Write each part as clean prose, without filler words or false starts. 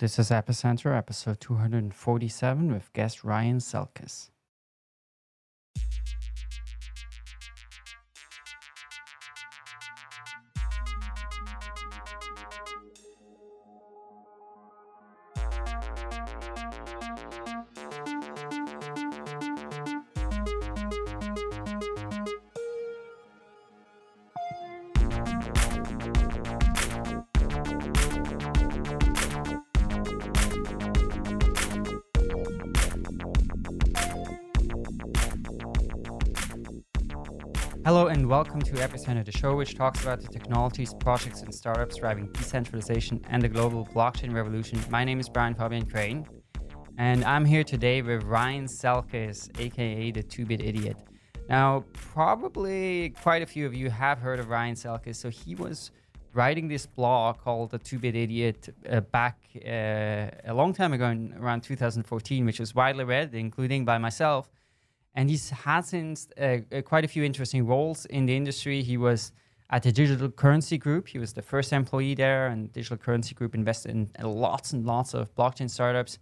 This is Epicenter, episode 247, with guest Ryan Selkis. Hello and welcome to Epicenter, the show which talks about the technologies, projects and startups driving decentralization and the global blockchain revolution. My name is Brian Fabian Crane, and I'm here today with Ryan Selkis, aka The Two-Bit Idiot. Now, probably quite a few of you have heard of Ryan Selkis. So he was writing this blog called The Two-Bit Idiot back a long time ago, in around 2014, which was widely read, including by myself. And he's had since quite a few interesting roles in the industry. He was at the Digital Currency Group. He was the first employee there, and Digital Currency Group invested in lots and lots of blockchain startups.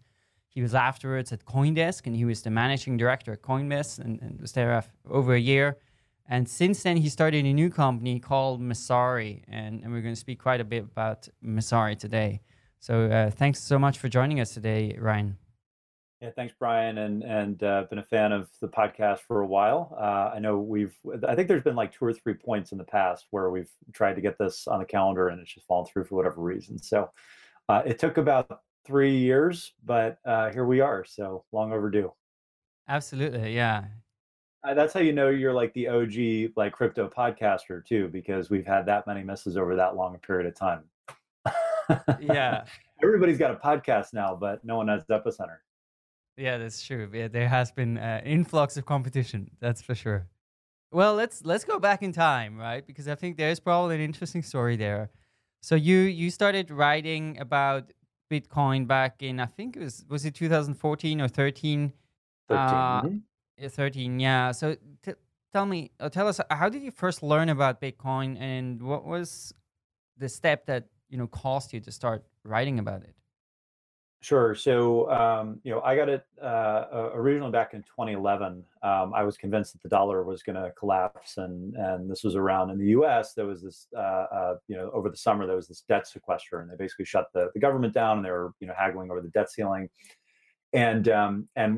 He was afterwards at Coindesk, and he was the managing director at Coinbase, and was there over a year. And since then, he started a new company called Messari, and we're going to speak quite a bit about Messari today. So thanks so much for joining us today, Ryan. Yeah, thanks, Brian, and been a fan of the podcast for a while. I know I think there's been like 2 or 3 points in the past where we've tried to get this on the calendar and it's just fallen through for whatever reason. So it took about 3 years, but here we are. So long overdue. Absolutely, yeah. That's how you know you're like the OG like crypto podcaster too, because we've had that many misses over that long a period of time. Yeah, everybody's got a podcast now, but no one has Epicenter. Yeah, that's true. Yeah, there has been an influx of competition, that's for sure. Well, let's go back in time, right? Because I think there's probably an interesting story there. So you started writing about Bitcoin back in, I think it was it 2014 or 13? 13, yeah. So tell us, how did you first learn about Bitcoin, and what was the step that, you know, caused you to start writing about it? Sure. So, you know, I got it originally back in 2011. I was convinced that the dollar was going to collapse, and this was around in the U.S. There was this, you know, over the summer there was this debt sequester, and they basically shut the government down, and they were, you know, haggling over the debt ceiling. And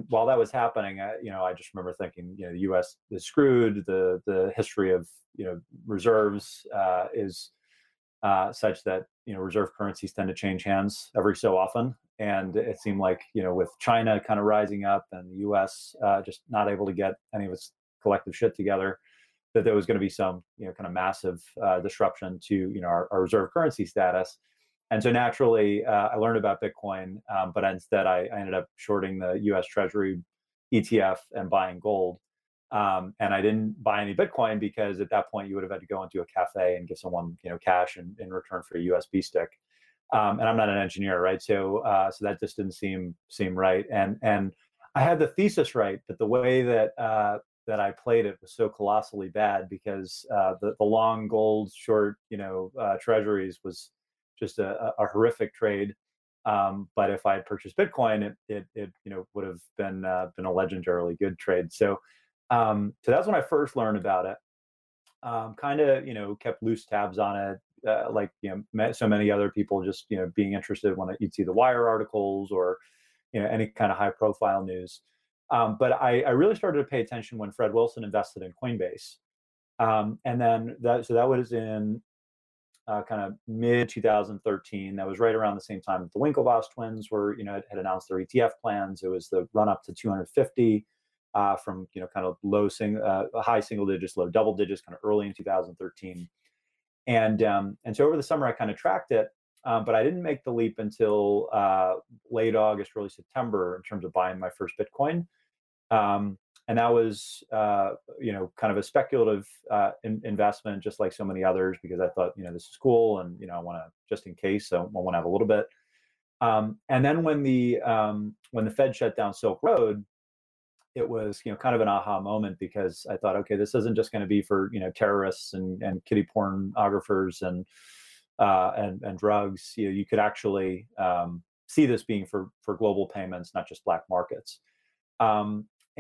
while that was happening, I just remember thinking, you know, the U.S. is screwed. The history of, you know, reserves is such that, you know, reserve currencies tend to change hands every so often. And it seemed like, you know, with China kind of rising up and the U.S. Just not able to get any of its collective shit together, that there was going to be some, you know, kind of massive disruption to, you know, our reserve currency status. And so naturally, I learned about Bitcoin, but instead I ended up shorting the U.S. Treasury ETF and buying gold. And I didn't buy any Bitcoin because at that point you would have had to go into a cafe and give someone, you know, cash in return for a USB stick. And I'm not an engineer, right? So, so that just didn't seem right. And I had the thesis right, but the way that I played it was so colossally bad, because the long gold, short, you know, treasuries was just a horrific trade. But if I had purchased Bitcoin, it you know, would have been a legendarily good trade. So, so that's when I first learned about it. Kind of, you know, kept loose tabs on it. Like, you know, so many other people, just, you know, being interested when you'd see the Wire articles or, you know, any kind of high profile news. But I really started to pay attention when Fred Wilson invested in Coinbase. And then that was in kind of mid 2013. That was right around the same time the Winklevoss twins were, you know, had announced their ETF plans. It was the run up to 250 from, you know, kind of high single digits, low double digits, kind of early in 2013. And so over the summer I kind of tracked it, but I didn't make the leap until late August, early September in terms of buying my first Bitcoin, and that was you know, kind of a speculative investment, just like so many others, because I thought, you know, this is cool, and, you know, I want to, just in case, so I want to have a little bit. And then when the Fed shut down Silk Road, it was, you know, kind of an aha moment, because I thought, okay, this isn't just going to be for, you know, terrorists and kiddie pornographers and drugs. You know, you could actually see this being for global payments, not just black markets.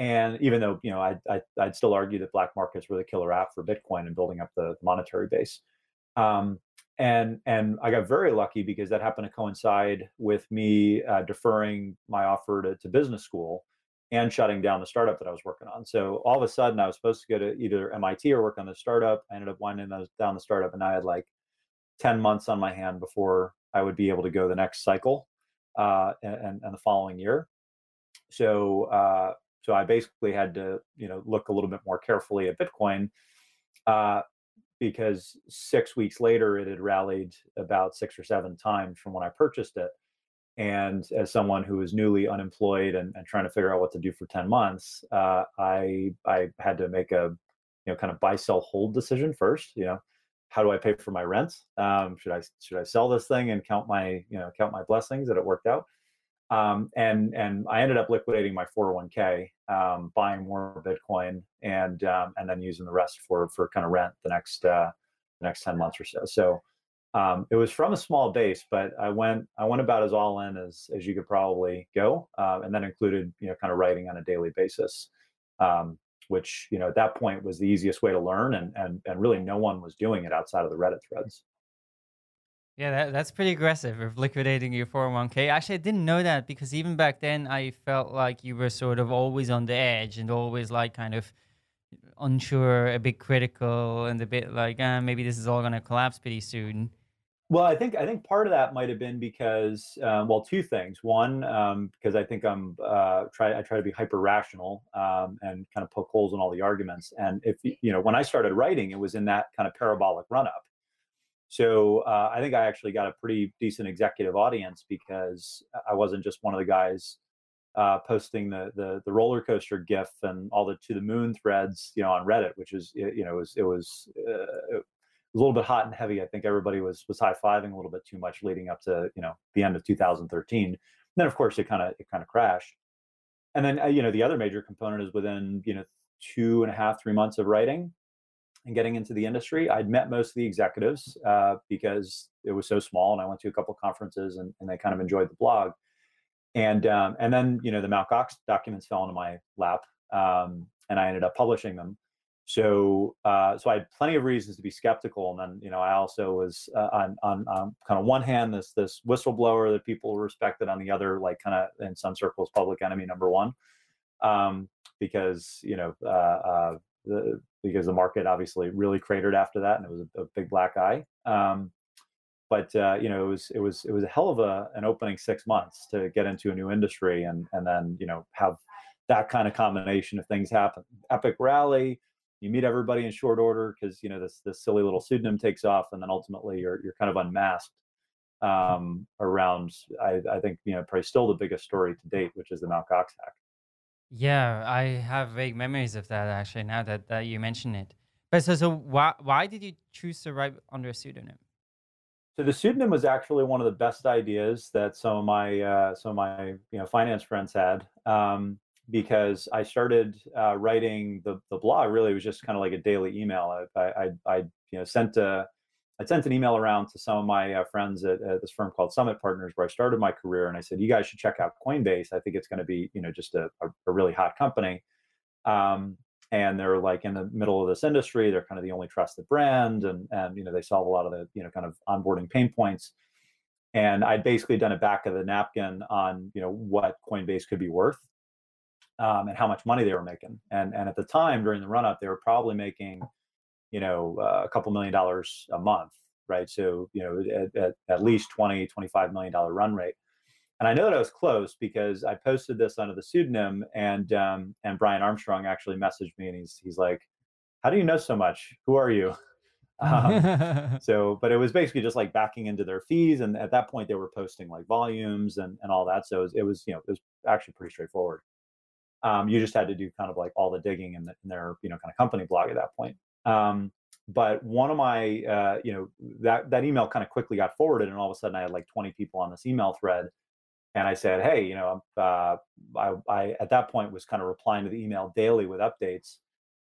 And even though, you know, I'd still argue that black markets were the killer app for Bitcoin and building up the monetary base. And I got very lucky because that happened to coincide with me deferring my offer to business school and shutting down the startup that I was working on. So all of a sudden I was supposed to go to either MIT or work on the startup. I ended up winding down the startup, and I had like 10 months on my hand before I would be able to go the next cycle and the following year. So, so I basically had to, you know, look a little bit more carefully at Bitcoin, because 6 weeks later it had rallied about 6 or 7 times from when I purchased it. And as someone who was newly unemployed and trying to figure out what to do for 10 months, I had to make a, you know, kind of buy, sell, hold decision first. You know, how do I pay for my rent? Should I sell this thing and count my blessings that it worked out? And I ended up liquidating my 401k, buying more Bitcoin, and then using the rest for kind of rent the next 10 months or so. So it was from a small base, but I went about as all in as you could probably go, and that included, you know, kind of writing on a daily basis, which, you know, at that point was the easiest way to learn, and really no one was doing it outside of the Reddit threads. Yeah, that's pretty aggressive of liquidating your 401k. Actually, I didn't know that, because even back then I felt like you were sort of always on the edge and always like kind of unsure, a bit critical, and a bit like, maybe this is all going to collapse pretty soon. Well, I think part of that might have been because, well, two things. One, because I think I try to be hyper rational, and kind of poke holes in all the arguments. And if you know, when I started writing, it was in that kind of parabolic run up. So I think I actually got a pretty decent executive audience, because I wasn't just one of the guys posting the roller coaster GIF and all the to the moon threads, you know, on Reddit, which is, you know, it was a little bit hot and heavy. I think everybody was high-fiving a little bit too much leading up to, you know, the end of 2013. And then of course it kind of crashed. And then, you know, the other major component is within, you know, 2.5 to 3 months of writing and getting into the industry, I'd met most of the executives because it was so small, and I went to a couple of conferences and they kind of enjoyed the blog. And then, you know, the Mt. Gox documents fell into my lap, and I ended up publishing them. So, so I had plenty of reasons to be skeptical. And then, you know, I also was on kind of one hand, this whistleblower that people respected, on the other, like kind of in some circles, public enemy number one, because, you know, because the market obviously really cratered after that, and it was a big black eye. You know, it was a hell of an opening 6 months to get into a new industry, and then, you know, have that kind of combination of things happen. Epic rally, you meet everybody in short order because, you know, this silly little pseudonym takes off, and then ultimately you're kind of unmasked around. I think, you know, probably still the biggest story to date, which is the Mt. Gox hack. Yeah, I have vague memories of that, actually, now that you mention it. But so why did you choose to write under a pseudonym? So the pseudonym was actually one of the best ideas that some of my you know, finance friends had, because I started writing the blog. Really, it was just kind of like a daily email. I you know, I sent an email around to some of my friends at this firm called Summit Partners, where I started my career, and I said, "You guys should check out Coinbase. I think it's going to be, you know, just a really hot company." And they're like in the middle of this industry. They're kind of the only trusted brand, and you know, they solve a lot of the, you know, kind of onboarding pain points. And I'd basically done a back of the napkin on, you know, what Coinbase could be worth, and how much money they were making. And at the time, during the run up, they were probably making, you know, a couple $1 million a month, right? So, you know, at least $20, $25 million run rate. And I know that I was close because I posted this under the pseudonym, and Brian Armstrong actually messaged me, and he's like, "How do you know so much? Who are you?" But it was basically just like backing into their fees. And at that point they were posting like volumes and all that. So it was, you know, it was actually pretty straightforward. You just had to do kind of like all the digging in their, you know, kind of company blog at that point. But one of my, you know, that email kind of quickly got forwarded, and all of a sudden I had like 20 people on this email thread. And I said, "Hey, you know, I at that point was kind of replying to the email daily with updates."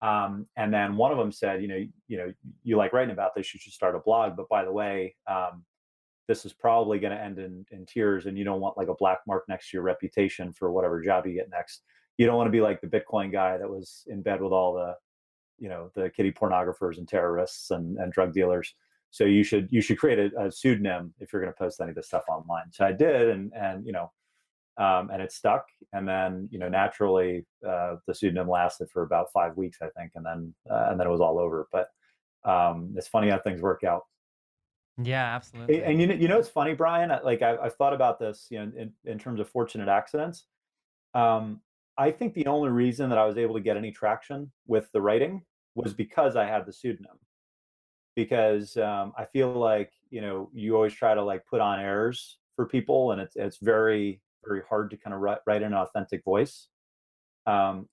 And then one of them said, "You know, you like writing about this, you should start a blog. But by the way, this is probably going to end in tears, and you don't want like a black mark next to your reputation for whatever job you get next. You don't want to be like the Bitcoin guy that was in bed with all the, you know, the kiddie pornographers and terrorists and drug dealers. So you should create a pseudonym if you're going to post any of this stuff online. So I did, and you know, and it stuck. And then, you know, naturally, the pseudonym lasted for about 5 weeks, I think, and then it was all over. But it's funny how things work out. Yeah, absolutely. And you know, it's funny, Brian. Like I've thought about this, you know, in terms of fortunate accidents. I think the only reason that I was able to get any traction with the writing was because I had the pseudonym. Because I feel like, you know, you always try to like put on airs for people, and it's very, very hard to kind of write an authentic voice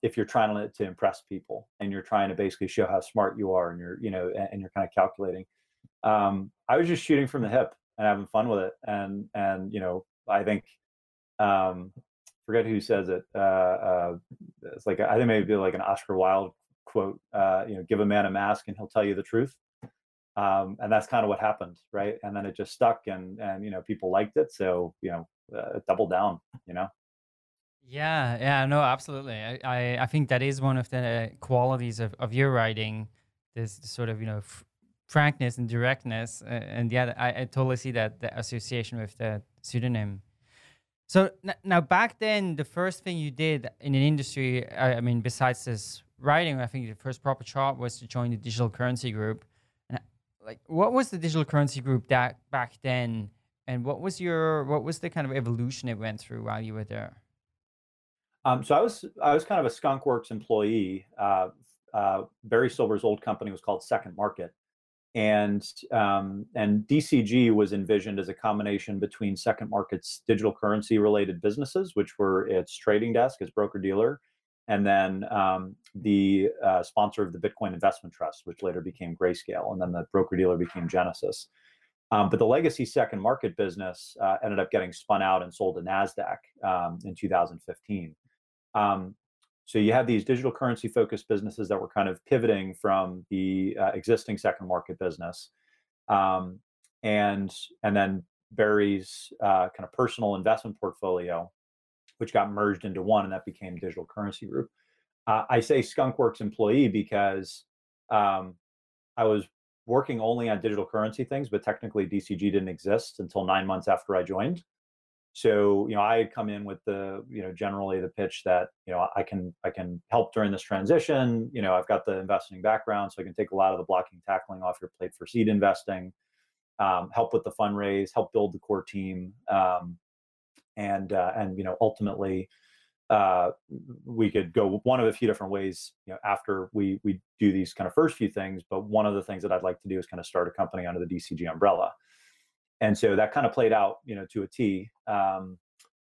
if you're trying to impress people and you're trying to basically show how smart you are and you're, you know, and you're kind of calculating. I was just shooting from the hip and having fun with it, and you know, I think forget who says it. It's like, I think maybe like an Oscar Wilde quote. You know, give a man a mask and he'll tell you the truth. And that's kind of what happened, right? And then it just stuck, and you know, people liked it, so you know, it doubled down, you know. Yeah, no, absolutely. I think that is one of the qualities of your writing. This sort of, you know, frankness and directness, and yeah, I totally see that, the association with the pseudonym. So now, back then, the first thing you did in an industry, I mean, besides this writing, I think the first proper job was to join the Digital Currency Group. And like, what was the Digital Currency Group that back then, and what was the kind of evolution it went through while you were there? So I was kind of a skunkworks employee. Barry Silver's old company was called Second Market. And DCG was envisioned as a combination between Second Market's digital currency related businesses, which were its trading desk, its broker dealer, and then the sponsor of the Bitcoin Investment Trust, which later became Grayscale, and then the broker dealer became Genesis. But the legacy Second Market business ended up getting spun out and sold to NASDAQ in 2015. So you had these digital currency focused businesses that were kind of pivoting from the existing Second Market business. And then Barry's kind of personal investment portfolio, which got merged into one, and that became Digital Currency Group. I say skunkworks employee because I was working only on digital currency things, but technically DCG didn't exist until 9 months after I joined. So, you know, I had come in with the, you know, generally the pitch that, you know, I can help during this transition. You know, I've got the investing background, so I can take a lot of the blocking, tackling off your plate for seed investing, help with the fundraise, help build the core team. And, you know, ultimately we could go one of a few different ways, you know, after we do these kind of first few things. But one of the things that I'd like to do is kind of start a company under the DCG umbrella. And so that kind of played out, you know, to a T.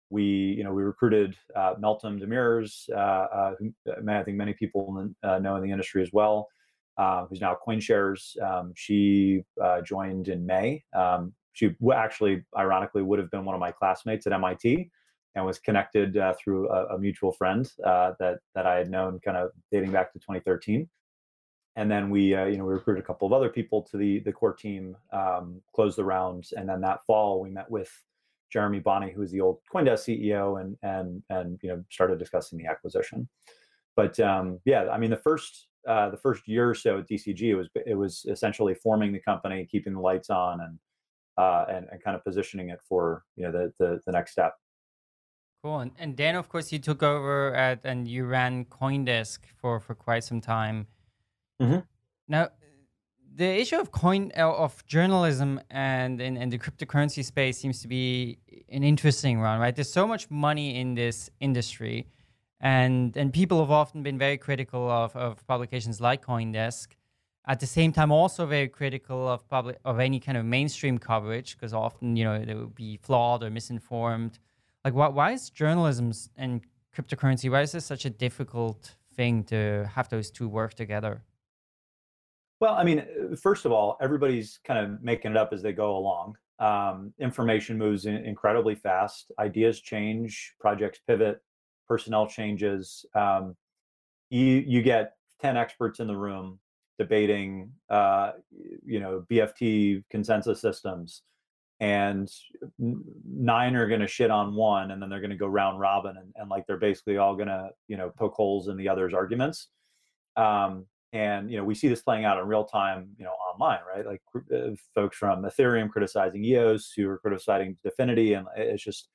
We recruited Meltem Demirs, who I think many people know in the industry as well, who's now CoinShares. She joined in May. She actually, ironically, would have been one of my classmates at MIT, and was connected through a mutual friend that I had known, kind of dating back to 2013. And then we recruited a couple of other people to the core team, closed the rounds, and then that fall we met with Jeremy Bonney, who is the old Coindesk CEO, and you know, started discussing the acquisition. But yeah, I mean, the first year or so at DCG, it was essentially forming the company, keeping the lights on, and kind of positioning it for, you know, the next step. Cool, and then of course you took over and you ran Coindesk for quite some time. Mm-hmm. Now, the issue of journalism and the cryptocurrency space seems to be an interesting one, right? There's so much money in this industry, and people have often been very critical of publications like CoinDesk. At the same time, also very critical of any kind of mainstream coverage, because often, you know, it would be flawed or misinformed. Like, why is journalism and cryptocurrency? Why is this such a difficult thing to have those two work together? Well, I mean, first of all, everybody's kind of making it up as they go along. Information moves incredibly fast. Ideas change, projects pivot, personnel changes. You get 10 experts in the room debating, you know, BFT consensus systems, and nine are going to shit on one, and then they're going to go round robin, and like they're basically all going to, you know, poke holes in the other's arguments. And you know, we see this playing out in real time, you know, online, right? Like folks from Ethereum criticizing EOS, who are criticizing DFINITY, and it's just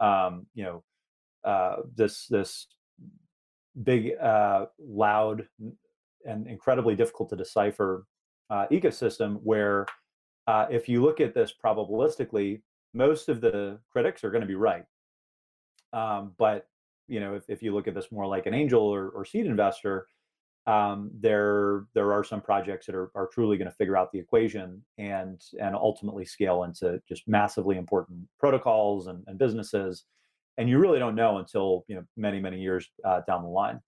you know, this big, loud, and incredibly difficult to decipher ecosystem where, if you look at this probabilistically, most of the critics are going to be right. But you know, if you look at this more like an angel or seed investor, there are some projects that are truly going to figure out the equation and ultimately scale into just massively important protocols and businesses. And you really don't know until, you know, many years down the line.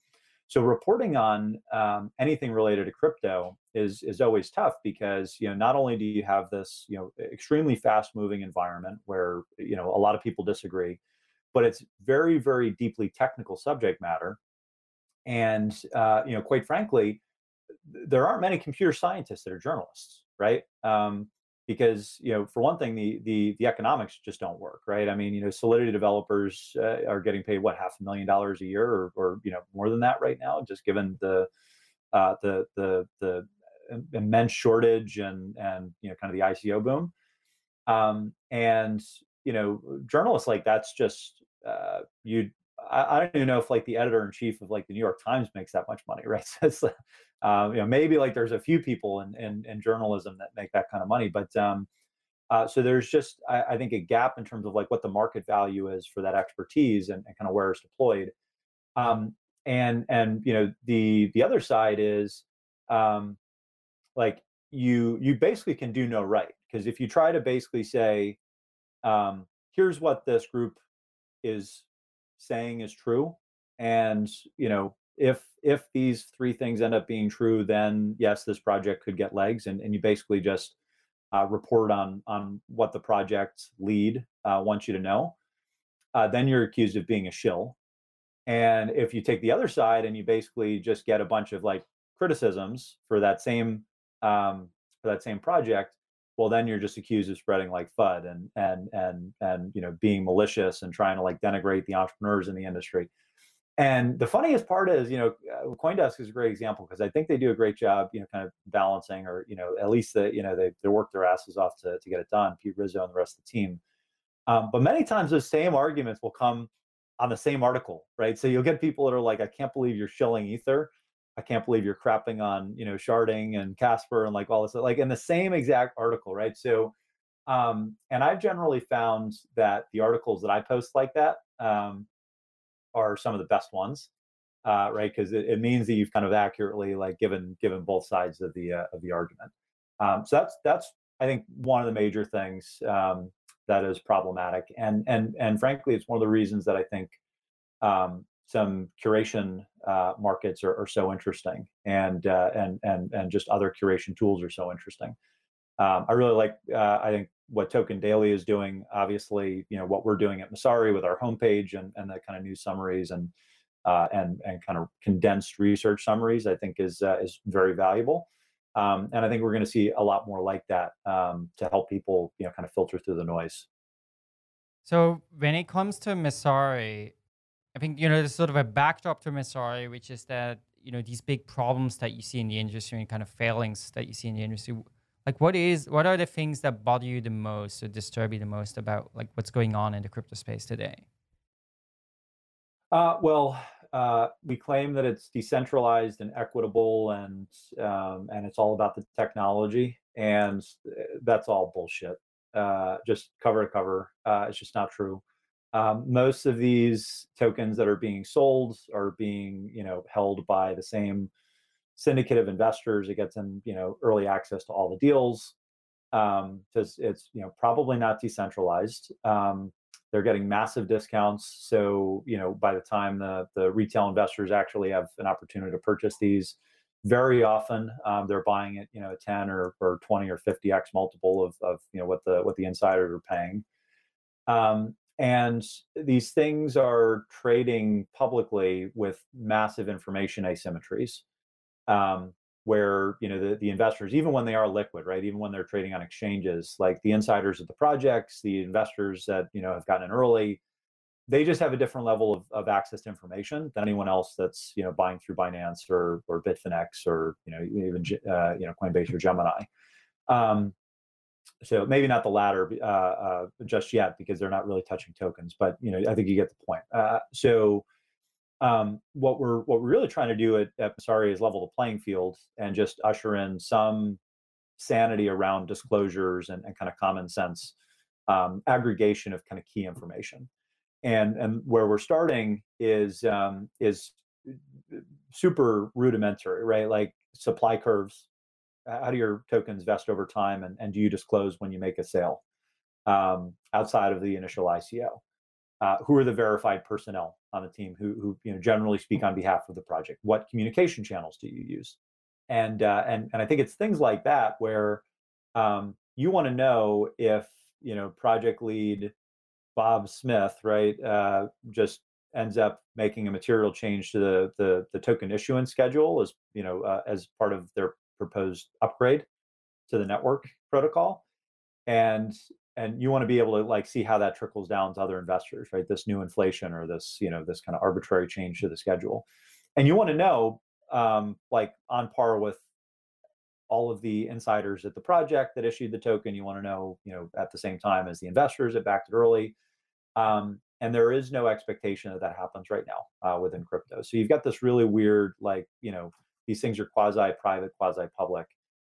So reporting on anything related to crypto is always tough because, you know, not only do you have this, you know, extremely fast moving environment where, you know, a lot of people disagree, but it's very, very deeply technical subject matter. And, you know, quite frankly, there aren't many computer scientists that are journalists, right? Because, you know, for one thing, the economics just don't work, right? I mean, you know, Solidity developers are getting paid, what, $500,000 a year or you know, more than that right now, just given the immense shortage and you know, kind of the ICO boom. And, you know, journalists like that's just, I don't even know if like the editor in chief of like the New York Times makes that much money, right? So it's, you know, maybe like there's a few people in journalism that make that kind of money, but so there's just I think a gap in terms of like what the market value is for that expertise and kind of where it's deployed. And you know, the other side is like you basically can do no right, because if you try to basically say here's what this group is saying is true, and you know, if these three things end up being true, then yes, this project could get legs, and you basically just report on what the project's lead wants you to know, then you're accused of being a shill. And if you take the other side and you basically just get a bunch of like criticisms for that same project, well, then you're just accused of spreading like FUD and you know, being malicious and trying to like denigrate the entrepreneurs in the industry. And the funniest part is, you know, Coindesk is a great example because I think they do a great job, you know, kind of balancing, or you know, at least you know, they work their asses off to get it done, Pete Rizzo and the rest of the team. But many times those same arguments will come on the same article, right? So you'll get people that are like, I can't believe you're shilling Ether. I can't believe you're crapping on, you know, sharding and Casper and like all this, like in the same exact article, right? So, and I've generally found that the articles that I post like that are some of the best ones, right? Because it means that you've kind of accurately like given both sides of the argument. So that's I think one of the major things that is problematic, and frankly, it's one of the reasons that I think. Some curation markets are so interesting, and just other curation tools are so interesting. I really like I think what Token Daily is doing. Obviously, you know what we're doing at Messari with our homepage and the kind of news summaries and kind of condensed research summaries. I think is very valuable, and I think we're going to see a lot more like that to help people, you know, kind of filter through the noise. So when it comes to Messari, I think, you know, there's sort of a backdrop to Messari, which is that, you know, these big problems that you see in the industry and kind of failings that you see in the industry, like what are the things that bother you the most or disturb you the most about like what's going on in the crypto space today? We claim that it's decentralized and equitable and it's all about the technology, and that's all bullshit. Just cover to cover. It's just not true. Most of these tokens that are being sold are being, you know, held by the same syndicate of investors. It gets them, you know, early access to all the deals because it's, you know, probably not decentralized. They're getting massive discounts. So, you know, by the time the retail investors actually have an opportunity to purchase these, very often they're buying it, you know, a 10 or 20 or 50x multiple of you know, what the insiders are paying. And these things are trading publicly with massive information asymmetries, where the investors, even when they are liquid, right, even when they're trading on exchanges, like the insiders of the projects, the investors that have gotten in early, they just have a different level of access to information than anyone else that's buying through Binance or Bitfinex or even Coinbase or Gemini. So maybe not the latter just yet, because they're not really touching tokens, but I think you get the point. What we're really trying to do at Messari is level the playing field and just usher in some sanity around disclosures and kind of common sense aggregation of kind of key information. And where we're starting is super rudimentary, right? Like supply curves. How do your tokens vest over time, and do you disclose when you make a sale outside of the initial ICO? Who are the verified personnel on the team who generally speak on behalf of the project? What communication channels do you use? And I think it's things like that where you want to know if project lead Bob Smith, right, just ends up making a material change to the token issuance schedule as as part of their proposed upgrade to the network protocol, and you want to be able to like see how that trickles down to other investors, right? This new inflation or this this kind of arbitrary change to the schedule, and you want to know like on par with all of the insiders at the project that issued the token. You want to know at the same time as the investors that backed it early. And there is no expectation that that happens right now within crypto. So you've got this really weird, like, these things are quasi-private, quasi-public.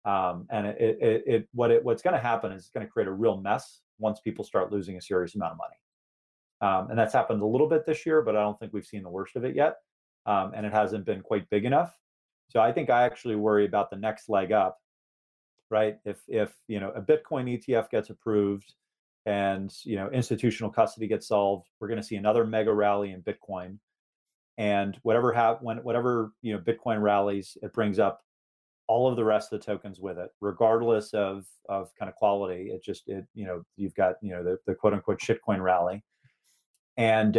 And what's going to happen is it's going to create a real mess once people start losing a serious amount of money. And that's happened a little bit this year, but I don't think we've seen the worst of it yet. And it hasn't been quite big enough. So I think I actually worry about the next leg up, right? If a Bitcoin ETF gets approved, and institutional custody gets solved, we're going to see another mega rally in Bitcoin, and whatever Bitcoin rallies, it brings up all of the rest of the tokens with it, regardless of kind of quality. It just you've got the quote unquote shitcoin rally, and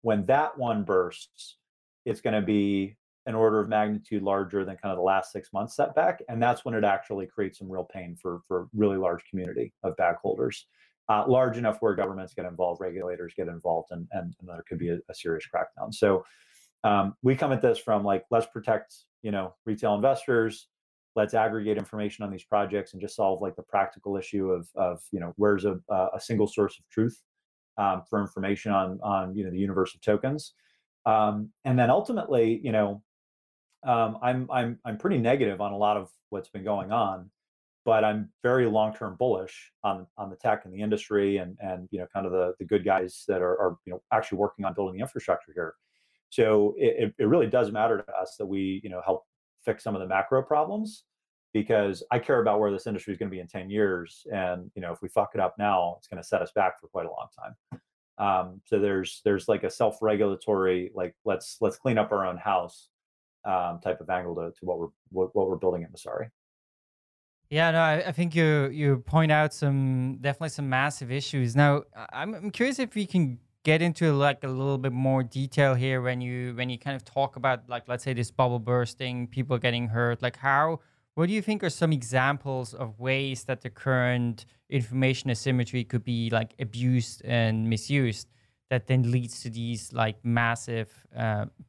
when that one bursts, it's going to be an order of magnitude larger than kind of the last 6 months setback, and that's when it actually creates some real pain for really large community of bag holders. Large enough where governments get involved, regulators get involved, and there could be a serious crackdown. So we come at this from like, let's protect retail investors, let's aggregate information on these projects, and just solve like the practical issue of where's a single source of truth for information on the universe of tokens, and then ultimately I'm pretty negative on a lot of what's been going on. But I'm very long-term bullish on the tech and the industry and kind of the good guys that are actually working on building the infrastructure here. So it really does matter to us that we help fix some of the macro problems, because I care about where this industry is going to be in 10 years, and if we fuck it up now, it's going to set us back for quite a long time. So there's like a self-regulatory, like let's clean up our own house type of angle to what we're building at Messari. Yeah, no, I think you point out definitely some massive issues. Now, I'm curious if we can get into like a little bit more detail here when you kind of talk about, like, let's say this bubble bursting, people getting hurt. Like, what do you think are some examples of ways that the current information asymmetry could be like abused and misused that then leads to these like massive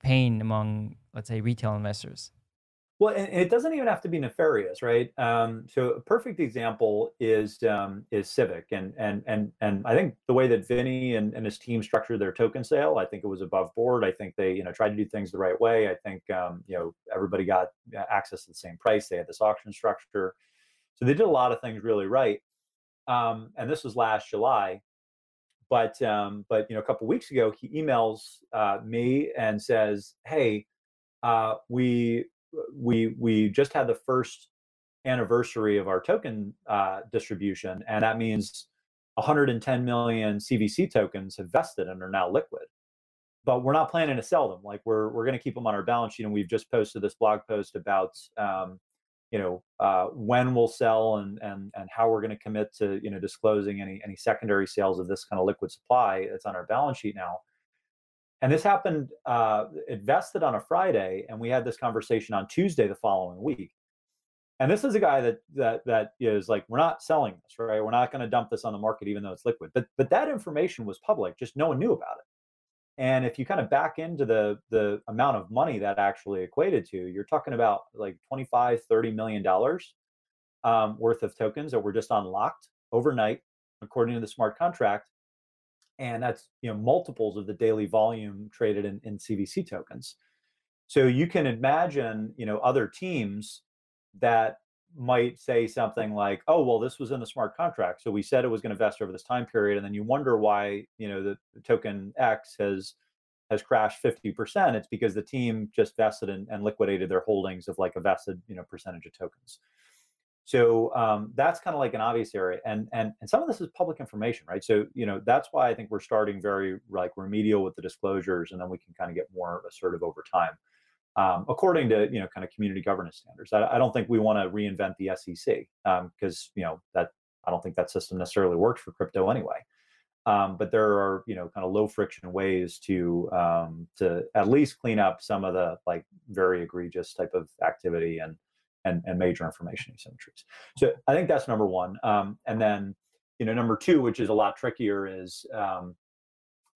pain among, let's say, retail investors? Well, and it doesn't even have to be nefarious, right? So a perfect example is Civic, and I think the way that Vinny and his team structured their token sale, I think it was above board. I think they tried to do things the right way. I think everybody got access to the same price. They had this auction structure, so they did a lot of things really right. And this was last July, but a couple of weeks ago, he emails me and says, "Hey, we just had the first anniversary of our token distribution, and that means 110 million CVC tokens have vested and are now liquid. But we're not planning to sell them. Like we're going to keep them on our balance sheet, and we've just posted this blog post about when we'll sell and how we're going to commit to disclosing any secondary sales of this kind of liquid supply that's on our balance sheet now." And this happened, it vested on a Friday, and we had this conversation on Tuesday the following week. And this is a guy that is like, we're not selling this, right? We're not going to dump this on the market, even though it's liquid. But that information was public, just no one knew about it. And if you kind of back into the amount of money that actually equated to, you're talking about like $25, $30 million worth of tokens that were just unlocked overnight, according to the smart contract. And that's, you know, multiples of the daily volume traded in CVC tokens. So you can imagine, you know, other teams that might say something like, oh, well, this was in the smart contract, so we said it was going to vest over this time period. And then you wonder why, you know, the token X has crashed 50%. It's because the team just vested and liquidated their holdings of like a vested, you know, percentage of tokens. So that's kind of like an obvious area. And some of this is public information, right? So, you know, that's why I think we're starting very like remedial with the disclosures, and then we can kind of get more assertive over time. According to, you know, kind of community governance standards. I don't think we want to reinvent the SEC because, you know, that I don't think that system necessarily works for crypto anyway. But there are, you know, kind of low friction ways to at least clean up some of the like very egregious type of activity and major information asymmetries. So I think that's number one. And then, you know, number two, which is a lot trickier, is how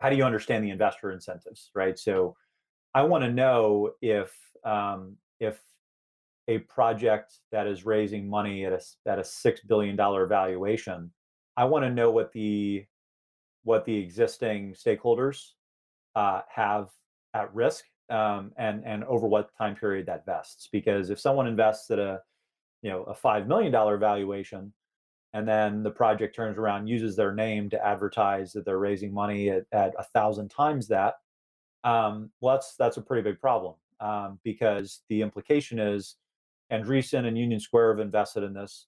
do you understand the investor incentives, right? So I want to know if a project that is raising money at a $6 billion valuation, I want to know what the existing stakeholders have at risk and over what time period that vests. Because if someone invests at a, you know, a $5 million valuation, and then the project turns around, uses their name to advertise that they're raising money at 1,000 times that, well, that's a pretty big problem, because the implication is Andreessen and Union Square have invested in this.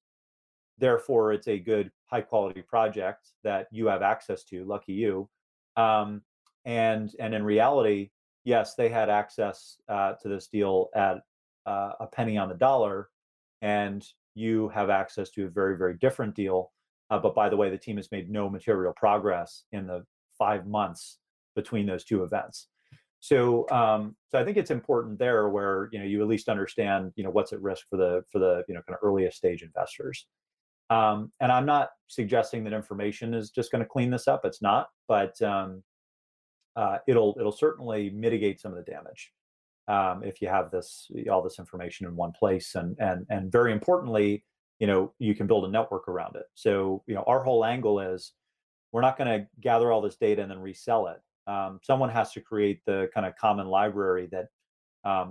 Therefore, it's a good, high-quality project that you have access to, lucky you. And in reality, yes, they had access to this deal at a penny on the dollar, and you have access to a very, very different deal. But by the way, the team has made no material progress in the 5 months between those two events. So I think it's important there where, you know, you at least understand, you know, what's at risk for the you know, kind of earliest stage investors. And I'm not suggesting that information is just going to clean this up. It's not, but it'll certainly mitigate some of the damage if you have all this information in one place. And very importantly, you know, you can build a network around it. So, you know, our whole angle is we're not going to gather all this data and then resell it. Someone has to create the kind of common library that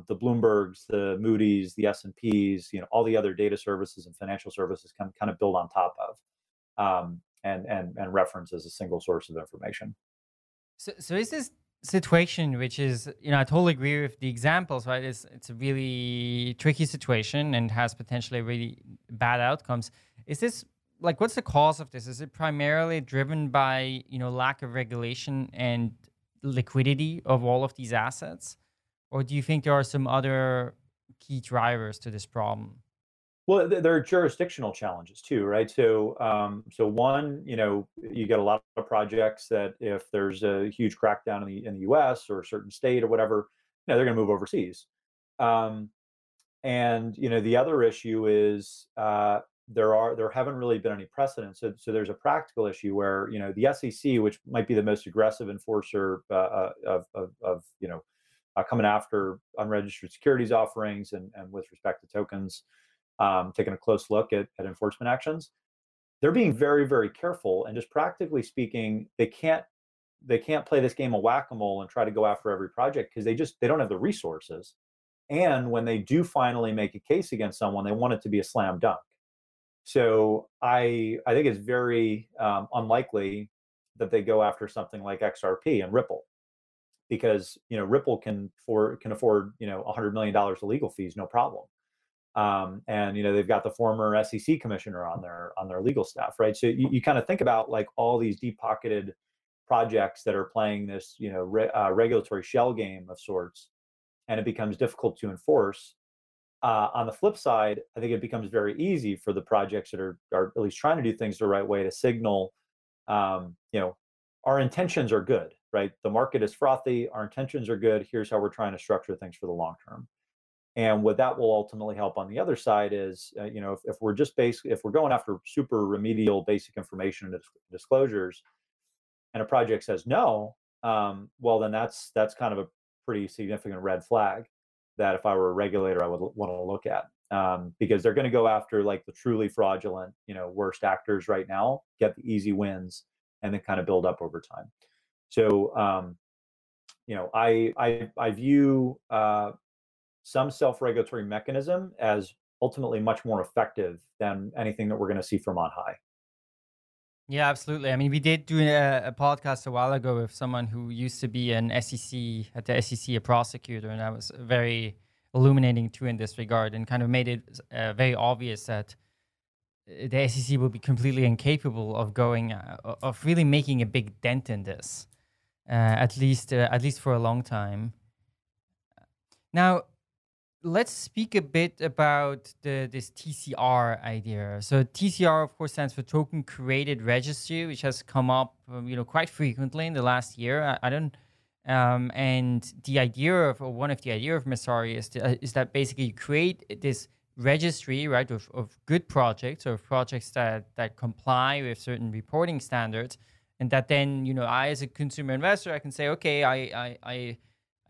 the Bloombergs, the Moody's, the S&Ps, you know, all the other data services and financial services can kind of build on top of and reference as a single source of information. So is this situation, which is, you know, I totally agree with the examples, right? It's a really tricky situation and has potentially really bad outcomes. Is this, like, what's the cause of this? Is it primarily driven by, you know, lack of regulation and liquidity of all of these assets? Or do you think there are some other key drivers to this problem? Well, there are jurisdictional challenges too, right? So one, you know, you get a lot of projects that if there's a huge crackdown in the US or a certain state or whatever, you know, they're going to move overseas. And, you know, the other issue is, there haven't really been any precedents. So there's a practical issue where, you know, the SEC, which might be the most aggressive enforcer of you know, coming after unregistered securities offerings and with respect to tokens, taking a close look at enforcement actions, they're being very, very careful. And just practically speaking, they can't play this game of whack-a-mole and try to go after every project because they don't have the resources. And when they do finally make a case against someone, they want it to be a slam dunk. So I think it's very unlikely that they go after something like XRP and Ripple, because, you know, Ripple can afford, you know, $100 million of legal fees, no problem. And, you know, they've got the former SEC commissioner on their legal staff, right? So you kind of think about like all these deep-pocketed projects that are playing this, you know, regulatory shell game of sorts, and it becomes difficult to enforce. On the flip side, I think it becomes very easy for the projects that are at least trying to do things the right way to signal, you know, our intentions are good. right? The market is frothy. Our intentions are good. Here's how we're trying to structure things for the long term. And what that will ultimately help on the other side is, you know, if we're just basic, if we're going after super remedial basic information and disclosures, and a project says no, well, then that's kind of a pretty significant red flag that if I were a regulator, I would want to look at, because they're going to go after like the truly fraudulent, you know, worst actors right now, get the easy wins, and then kind of build up over time. So, you know, I view some self-regulatory mechanism as ultimately much more effective than anything that we're going to see from on high. Yeah, absolutely. I mean, we did do a podcast a while ago with someone who used to be a prosecutor, and that was very illuminating too in this regard, and kind of made it very obvious that the SEC will be completely incapable of going, of really making a big dent in this, at least for a long time. Now, let's speak a bit about this TCR idea. So TCR, of course, stands for Token Created Registry, which has come up, you know, quite frequently in the last year. And the idea of, or one of the idea of Messari is that basically you create this registry, right, of good projects or projects that comply with certain reporting standards, and that then, you know, I as a consumer investor, I can say, okay, I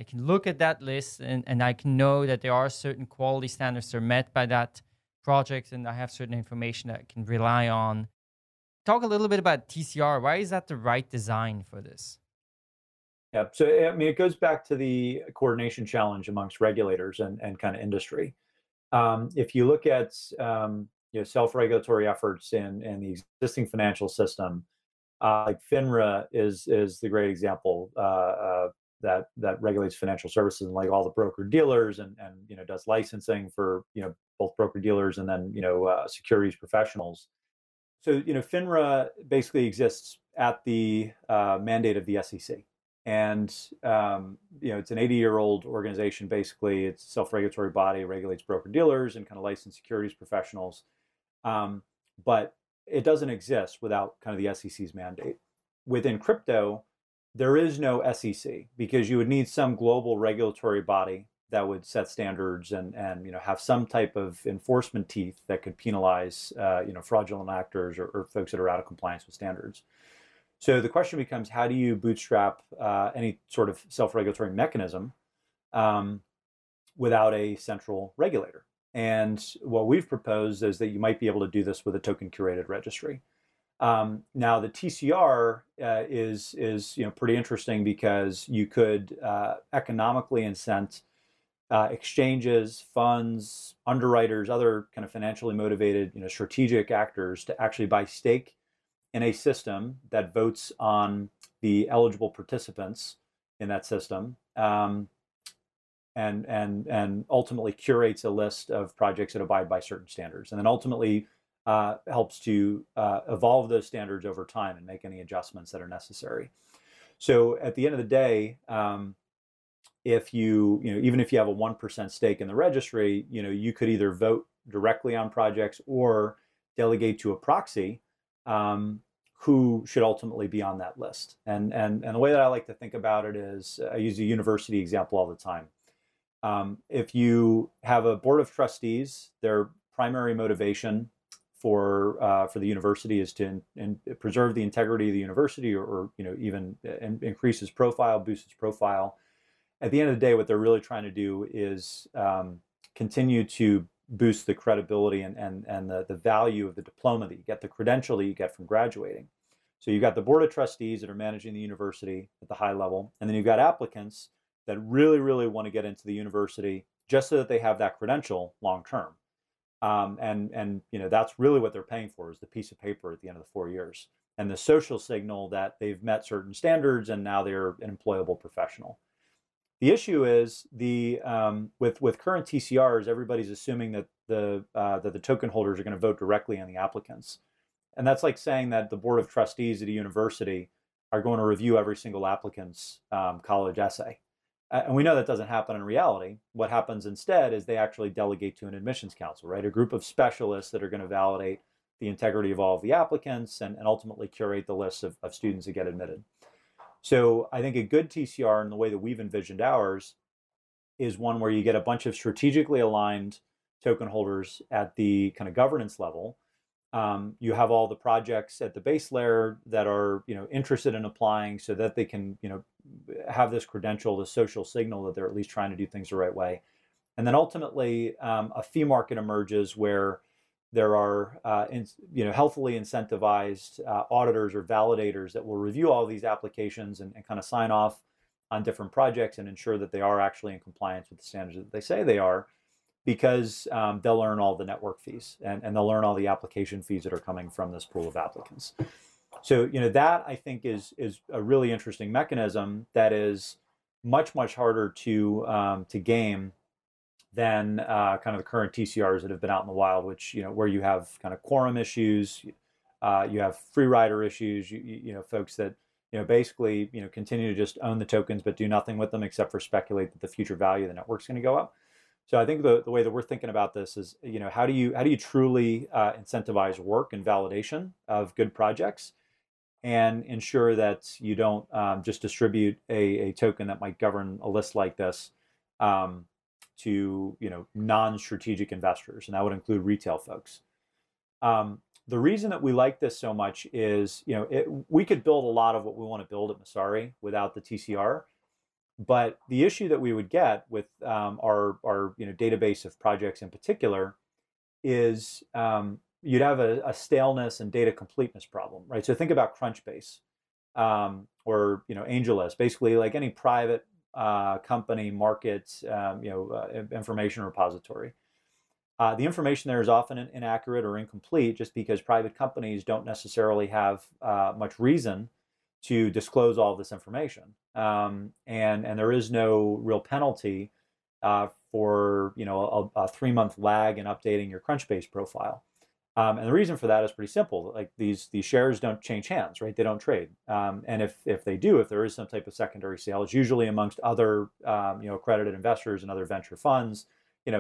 can look at that list and I can know that there are certain quality standards that are met by that project, and I have certain information that I can rely on. Talk a little bit about TCR. Why is that the right design for this? Yeah, so I mean, it goes back to the coordination challenge amongst regulators and kind of industry. If you look at you know, self-regulatory efforts in the existing financial system, like FINRA is the great example. That regulates financial services and like all the broker dealers and you know, does licensing for, you know, both broker dealers and then, you know, securities professionals. So, you know, FINRA basically exists at the mandate of the SEC, and you know, it's an 80-year-old organization. Basically, it's a self-regulatory body, regulates broker dealers and kind of licensed securities professionals, but it doesn't exist without kind of the SEC's mandate. Within crypto, there is no SEC, because you would need some global regulatory body that would set standards and you know, have some type of enforcement teeth that could penalize you know, fraudulent actors or folks that are out of compliance with standards. So the question becomes, how do you bootstrap any sort of self-regulatory mechanism without a central regulator? And what we've proposed is that you might be able to do this with a token curated registry. Now the TCR is you know, pretty interesting, because you could economically incent exchanges, funds, underwriters, other kind of financially motivated, you know, strategic actors to actually buy stake in a system that votes on the eligible participants in that system, and ultimately curates a list of projects that abide by certain standards, and then ultimately helps to evolve those standards over time and make any adjustments that are necessary. So at the end of the day, if you know, even if you have a 1% stake in the registry, you know, you could either vote directly on projects or delegate to a proxy who should ultimately be on that list. And the way that I like to think about it is, I use a university example all the time. If you have a board of trustees, their primary motivation for the university is to preserve the integrity of the university, or you know, even increase its profile, boost its profile. At the end of the day, what they're really trying to do is continue to boost the credibility and the value of the diploma that you get, the credential that you get from graduating. So you've got the board of trustees that are managing the university at the high level, and then you've got applicants that really, really want to get into the university just so that they have that credential long term. And you know, that's really what they're paying for, is the piece of paper at the end of the 4 years and the social signal that they've met certain standards and now they're an employable professional. The issue is with current TCRs, everybody's assuming that the token holders are going to vote directly on the applicants, and that's like saying that the board of trustees at a university are going to review every single applicant's college essay. And we know that doesn't happen in reality. What happens instead is they actually delegate to an admissions council, right? A group of specialists that are going to validate the integrity of all of the applicants and ultimately curate the list of students that get admitted. So I think a good TCR, in the way that we've envisioned ours, is one where you get a bunch of strategically aligned token holders at the kind of governance level. You have all the projects at the base layer that are, interested in applying, so that they can, have this credential, the social signal that they're at least trying to do things the right way. And then ultimately, a fee market emerges where there are, healthily incentivized auditors or validators that will review all these applications and kind of sign off on different projects and ensure that they are actually in compliance with the standards that they say they are, because they'll earn all the network fees and they'll earn all the application fees that are coming from this pool of applicants. So, that I think is a really interesting mechanism that is much, much harder to game than kind of the current TCRs that have been out in the wild, which, where you have kind of quorum issues, you have free rider issues, folks that, basically, continue to just own the tokens, but do nothing with them except for speculate that the future value of the network's going to go up. So I think the way that we're thinking about this is, how do you truly incentivize work and validation of good projects and ensure that you don't just distribute a token that might govern a list like this to, non-strategic investors, and that would include retail folks. The reason that we like this so much is, we could build a lot of what we want to build at Messari without the TCR. But the issue that we would get with our database of projects in particular is you'd have a staleness and data completeness problem, right? So think about Crunchbase or AngelList, basically like any private company market information repository. The information there is often inaccurate or incomplete, just because private companies don't necessarily have much reason to disclose all this information. And there is no real penalty for a 3-month lag in updating your Crunchbase profile. And the reason for that is pretty simple. Like these shares don't change hands, right? They don't trade. And if they do, if there is some type of secondary sale, it's usually amongst other accredited investors and other venture funds,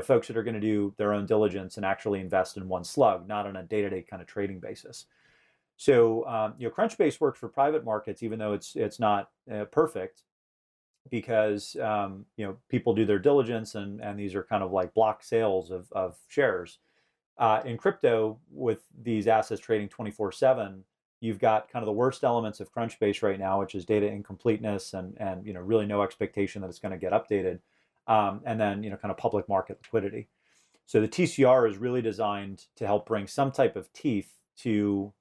folks that are going to do their own diligence and actually invest in one slug, not on a day-to-day kind of trading basis. So, Crunchbase works for private markets, even though it's not perfect, because, people do their diligence and these are kind of like block sales of shares. In crypto, with these assets trading 24/7, you've got kind of the worst elements of Crunchbase right now, which is data incompleteness and really no expectation that it's going to get updated. And then, kind of public market liquidity. So the TCR is really designed to help bring some type of teeth to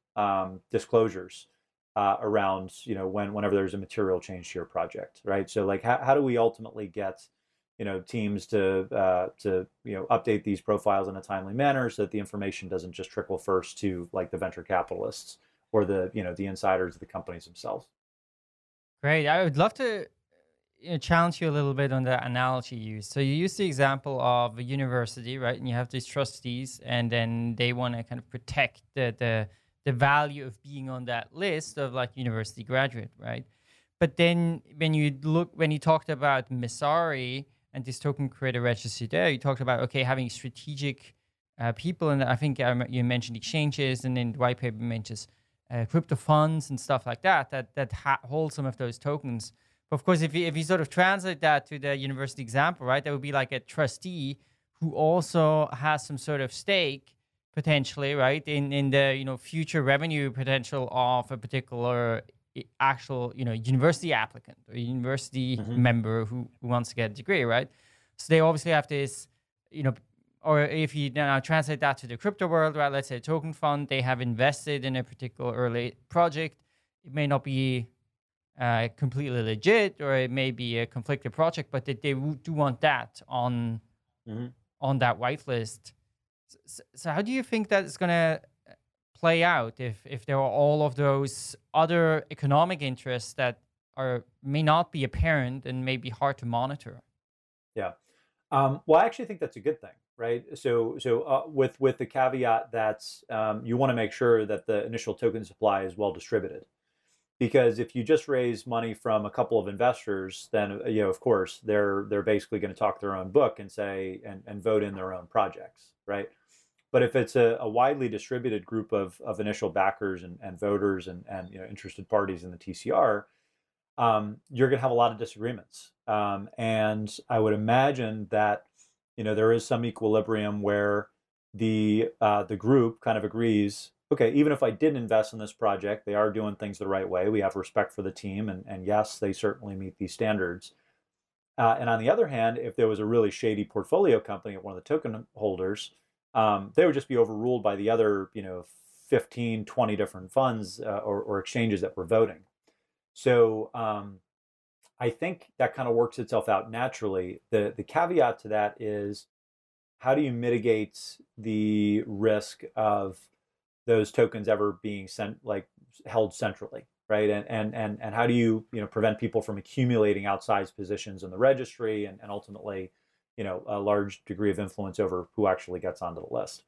disclosures around whenever there's a material change to your project, right? So like how do we ultimately get teams to update these profiles in a timely manner so that the information doesn't just trickle first to like the venture capitalists or the the insiders of the companies themselves? Great. I would love to challenge you a little bit on the analogy you used. So you use the example of a university, right? And you have these trustees, and then they want to kind of protect the value of being on that list of like university graduate, right? But then when you talked about Messari and this token creator registry there, you talked about, okay, having strategic people. And I think you mentioned exchanges, and then the white paper mentions crypto funds and stuff like that, that hold some of those tokens. But of course, if you sort of translate that to the university example, right, that would be like a trustee who also has some sort of stake potentially, right, in the future revenue potential of a particular actual university applicant or university member who wants to get a degree, right? So they obviously have this, or if you now translate that to the crypto world, right? Let's say a token fund, they have invested in a particular early project. It may not be completely legit, or it may be a conflicted project, but they do want that on that whitelist. So how do you think that is going to play out if there are all of those other economic interests that may not be apparent and may be hard to monitor? Yeah. Well, I actually think that's a good thing, right? So with the caveat that you want to make sure that the initial token supply is well distributed. Because if you just raise money from a couple of investors, then of course they're basically going to talk their own book and say and vote in their own projects, right? But if it's a widely distributed group of initial backers and voters and interested parties in the TCR, you're going to have a lot of disagreements. And I would imagine that, you know, there is some equilibrium where the group kind of agrees, okay, even if I didn't invest in this project, they are doing things the right way. We have respect for the team. And yes, they certainly meet these standards. And on the other hand, if there was a really shady portfolio company at one of the token holders, they would just be overruled by the other, you know, 15, 20 different funds or exchanges that were voting. So I think that kind of works itself out naturally. The caveat to that is, how do you mitigate the risk of those tokens ever being sent, like held centrally, right? And how do you, you know, prevent people from accumulating outsized positions in the registry and ultimately, you know, a large degree of influence over who actually gets onto the list?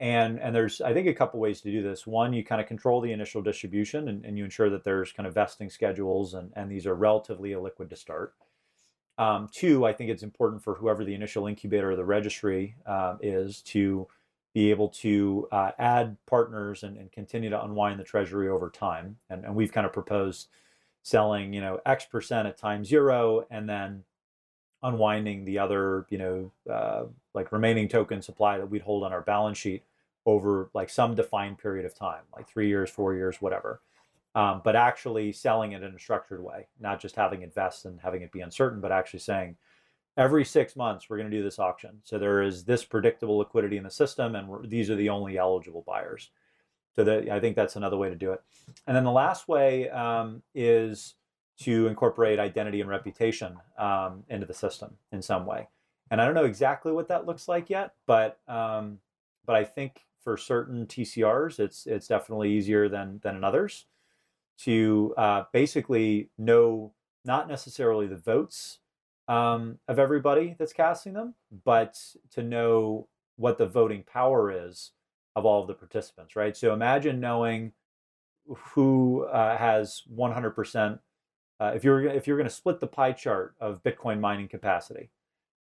And there's, I think, a couple ways to do this. One, you kind of control the initial distribution and you ensure that there's kind of vesting schedules and these are relatively illiquid to start. Two, I think it's important for whoever the initial incubator of the registry is to be able to add partners and continue to unwind the treasury over time. And we've kind of proposed selling, you know, X% at time zero and then unwinding the other, you know, like remaining token supply that we'd hold on our balance sheet over like some defined period of time, like 3 years, 4 years, whatever. But actually selling it in a structured way, not just having it vest and having it be uncertain, but actually saying every 6 months, we're going to do this auction. So there is this predictable liquidity in the system, and these are the only eligible buyers. So that, I think that's another way to do it. And then the last way is to incorporate identity and reputation into the system in some way. And I don't know exactly what that looks like yet, but I think for certain TCRs, it's definitely easier than in others to basically know not necessarily the votes of everybody that's casting them, but to know what the voting power is of all of the participants, right? So imagine knowing who has 100%. If you're going to split the pie chart of Bitcoin mining capacity,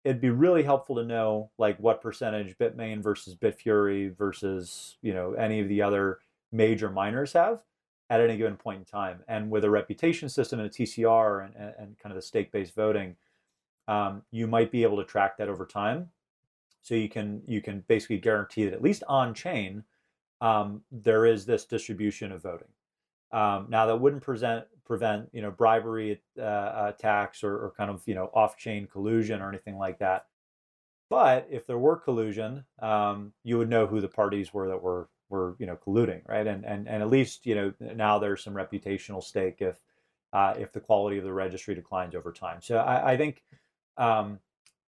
it'd be really helpful to know like what percentage Bitmain versus Bitfury versus, you know, any of the other major miners have at any given point in time. And with a reputation system and a TCR and kind of the stake-based voting, you might be able to track that over time, so you can basically guarantee that at least on chain there is this distribution of voting. Now that wouldn't prevent you know, bribery attacks or kind of, you know, off-chain collusion or anything like that. But if there were collusion, you would know who the parties were that were you know, colluding, right? And at least, you know, now there's some reputational stake if the quality of the registry declines over time. So I think.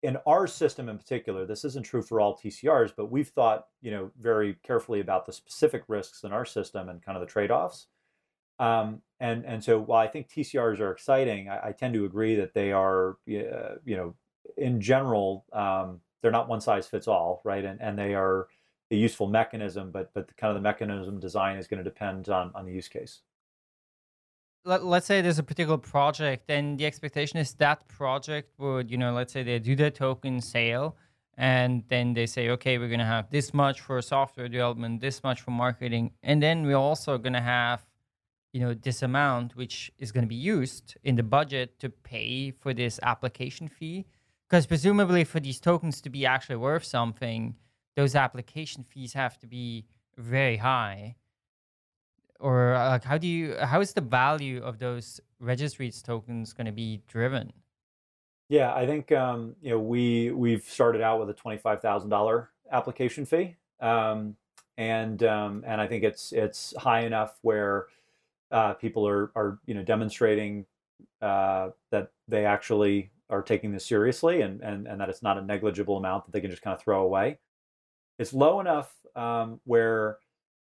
In our system in particular, this isn't true for all TCRs, but we've thought, you know, very carefully about the specific risks in our system and kind of the trade-offs. And so while I think TCRs are exciting, I tend to agree that they are, you know, in general, they're not one size fits all, right? And they are a useful mechanism, but the kind of the mechanism design is going to depend on the use case. Let's say there's a particular project and the expectation is that project would, you know, let's say they do the token sale and then they say, okay, we're going to have this much for software development, this much for marketing. And then we're also going to have, you know, this amount, which is going to be used in the budget to pay for this application fee. Because presumably for these tokens to be actually worth something, those application fees have to be very high. Or like, how is the value of those registries tokens going to be driven? Yeah, I think you know, we've started out with a $25,000 application fee, and I think it's high enough where people are you know, demonstrating that they actually are taking this seriously, and that it's not a negligible amount that they can just kind of throw away. It's low enough where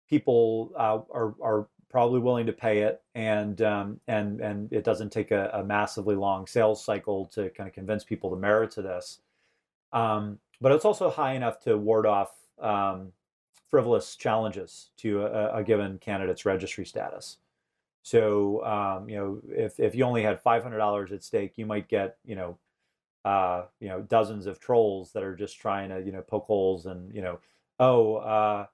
people are probably willing to pay it, and it doesn't take a massively long sales cycle to kind of convince people the merits of this. But it's also high enough to ward off frivolous challenges to a given candidate's registry status. So you know, if you only had $500 at stake, you might get, you know, dozens of trolls that are just trying to, you know, poke holes and, you know, oh.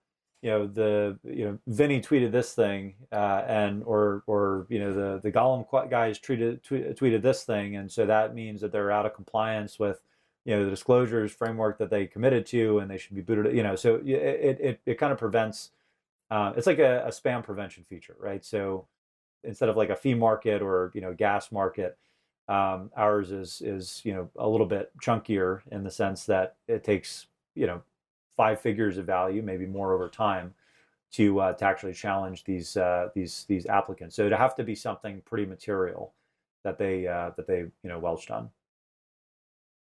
Vinny tweeted this thing, or the Golem guys tweeted this thing, and so that means that they're out of compliance with, the disclosures framework that they committed to, and they should be booted. So it kind of prevents. It's like a spam prevention feature, right? So instead of like a fee market or gas market, ours is a little bit chunkier in the sense that it takes 5 figures of value, maybe more over time, to actually challenge these applicants. So it'd have to be something pretty material that they welched on.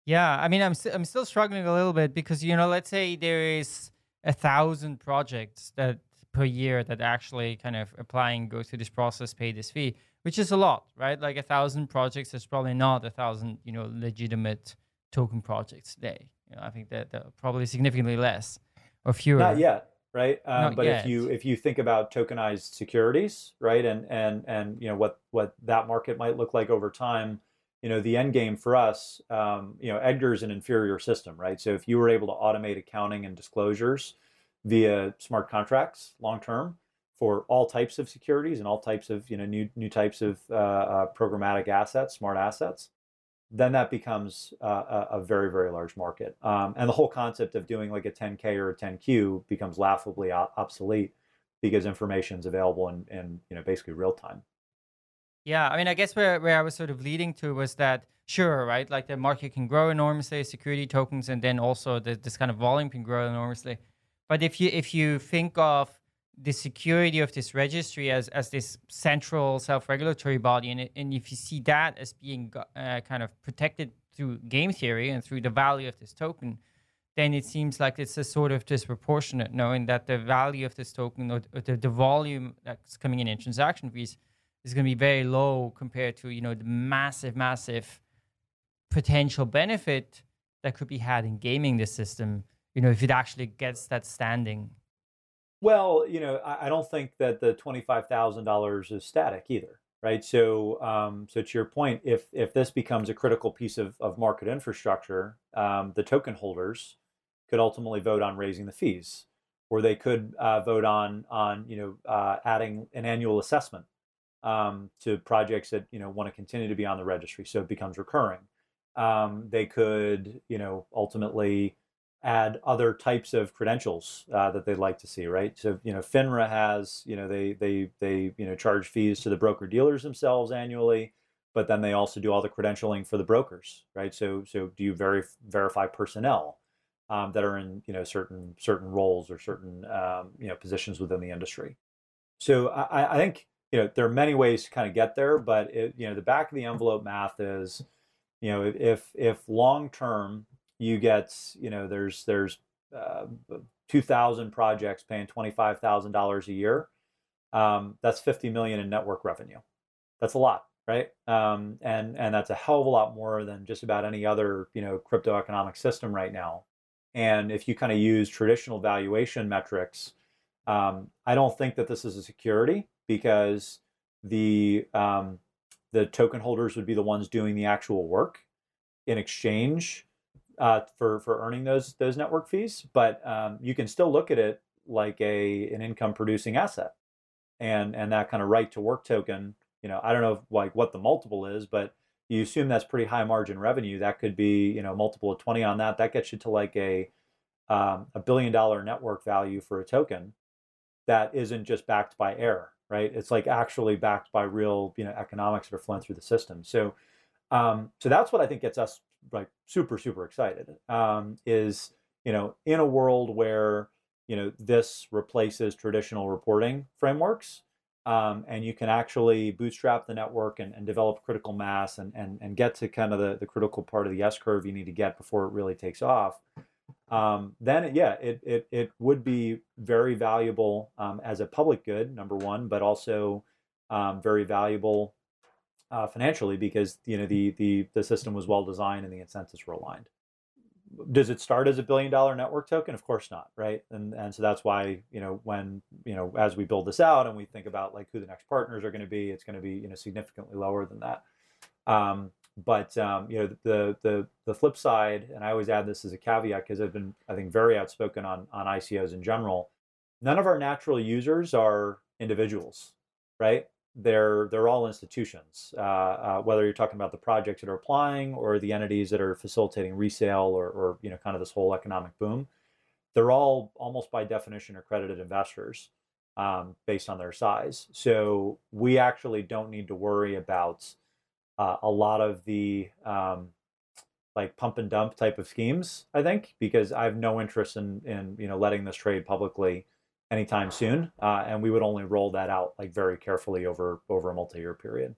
Yeah, I mean, I'm still struggling a little bit because let's say there is 1,000 projects that per year that actually kind of applying, go through this process, pay this fee, which is a lot, right? Like 1,000 projects, there's probably not 1,000 legitimate token projects today. I think that probably significantly less or fewer. Not yet, right? But if you think about tokenized securities, right, and what that market might look like over time, the end game for us, Edgar's an inferior system, right? So if you were able to automate accounting and disclosures via smart contracts, long term, for all types of securities and all types of new types of programmatic assets, smart assets, then that becomes a very, very large market. And the whole concept of doing like a 10K or a 10Q becomes laughably obsolete because information is available in basically real time. Yeah, I mean, I guess where I was sort of leading to was that, sure, right? Like the market can grow enormously, security tokens, and then also this kind of volume can grow enormously. But if you think of the security of this registry as this central self-regulatory body, and if you see that as being kind of protected through game theory and through the value of this token, then it seems like it's a sort of disproportionate, knowing that the value of this token or the volume that's coming in transaction fees is going to be very low compared to the massive potential benefit that could be had in gaming this system, if it actually gets that standing. Well, I don't think that the $25,000 is static either, right? So, so to your point, if this becomes a critical piece of market infrastructure, the token holders could ultimately vote on raising the fees, or they could vote on adding an annual assessment to projects that want to continue to be on the registry, so it becomes recurring. They could, ultimately add other types of credentials that they'd like to see, right? So, FINRA has, they charge fees to the broker dealers themselves annually, but then they also do all the credentialing for the brokers, right? So do you verify personnel that are in, certain roles or certain, positions within the industry? So I think, there are many ways to kind of get there, but the back of the envelope math is, if long-term, you get, there's 2,000 projects paying $25,000 a year. That's $50 million in network revenue. That's a lot, right? And that's a hell of a lot more than just about any other, crypto economic system right now. And if you kind of use traditional valuation metrics, I don't think that this is a security because the token holders would be the ones doing the actual work in exchange for earning those network fees, but you can still look at it like an income producing asset, and that kind of right to work token. I don't know what the multiple is, but you assume that's pretty high margin revenue. That could be a multiple of 20 on that. That gets you to like a $1 billion network value for a token that isn't just backed by air, right? It's like actually backed by real economics that are flowing through the system. So so that's what I think gets us like super excited, is in a world where this replaces traditional reporting frameworks, and you can actually bootstrap the network and develop critical mass and get to kind of the critical part of the S-curve you need to get before it really takes off. Then yeah, it would be very valuable as a public good, number one, but also very valuable financially, because the system was well designed and the incentives were aligned. Does it start as a $1 billion network token? Of course not, right? And so that's why when as we build this out and we think about like who the next partners are going to be, it's going to be significantly lower than that. But the flip side, and I always add this as a caveat because I've been, I think, very outspoken on ICOs in general. none of our natural users are individuals, right? They're all institutions, whether you're talking about the projects that are applying or the entities that are facilitating resale or you know, kind of this whole economic boom. They're all almost by definition accredited investors based on their size. So we actually don't need to worry about a lot of the like pump and dump type of schemes, I think, because I have no interest in you know, letting this trade publicly anytime soon. And we would only roll that out like very carefully over a multi-year period.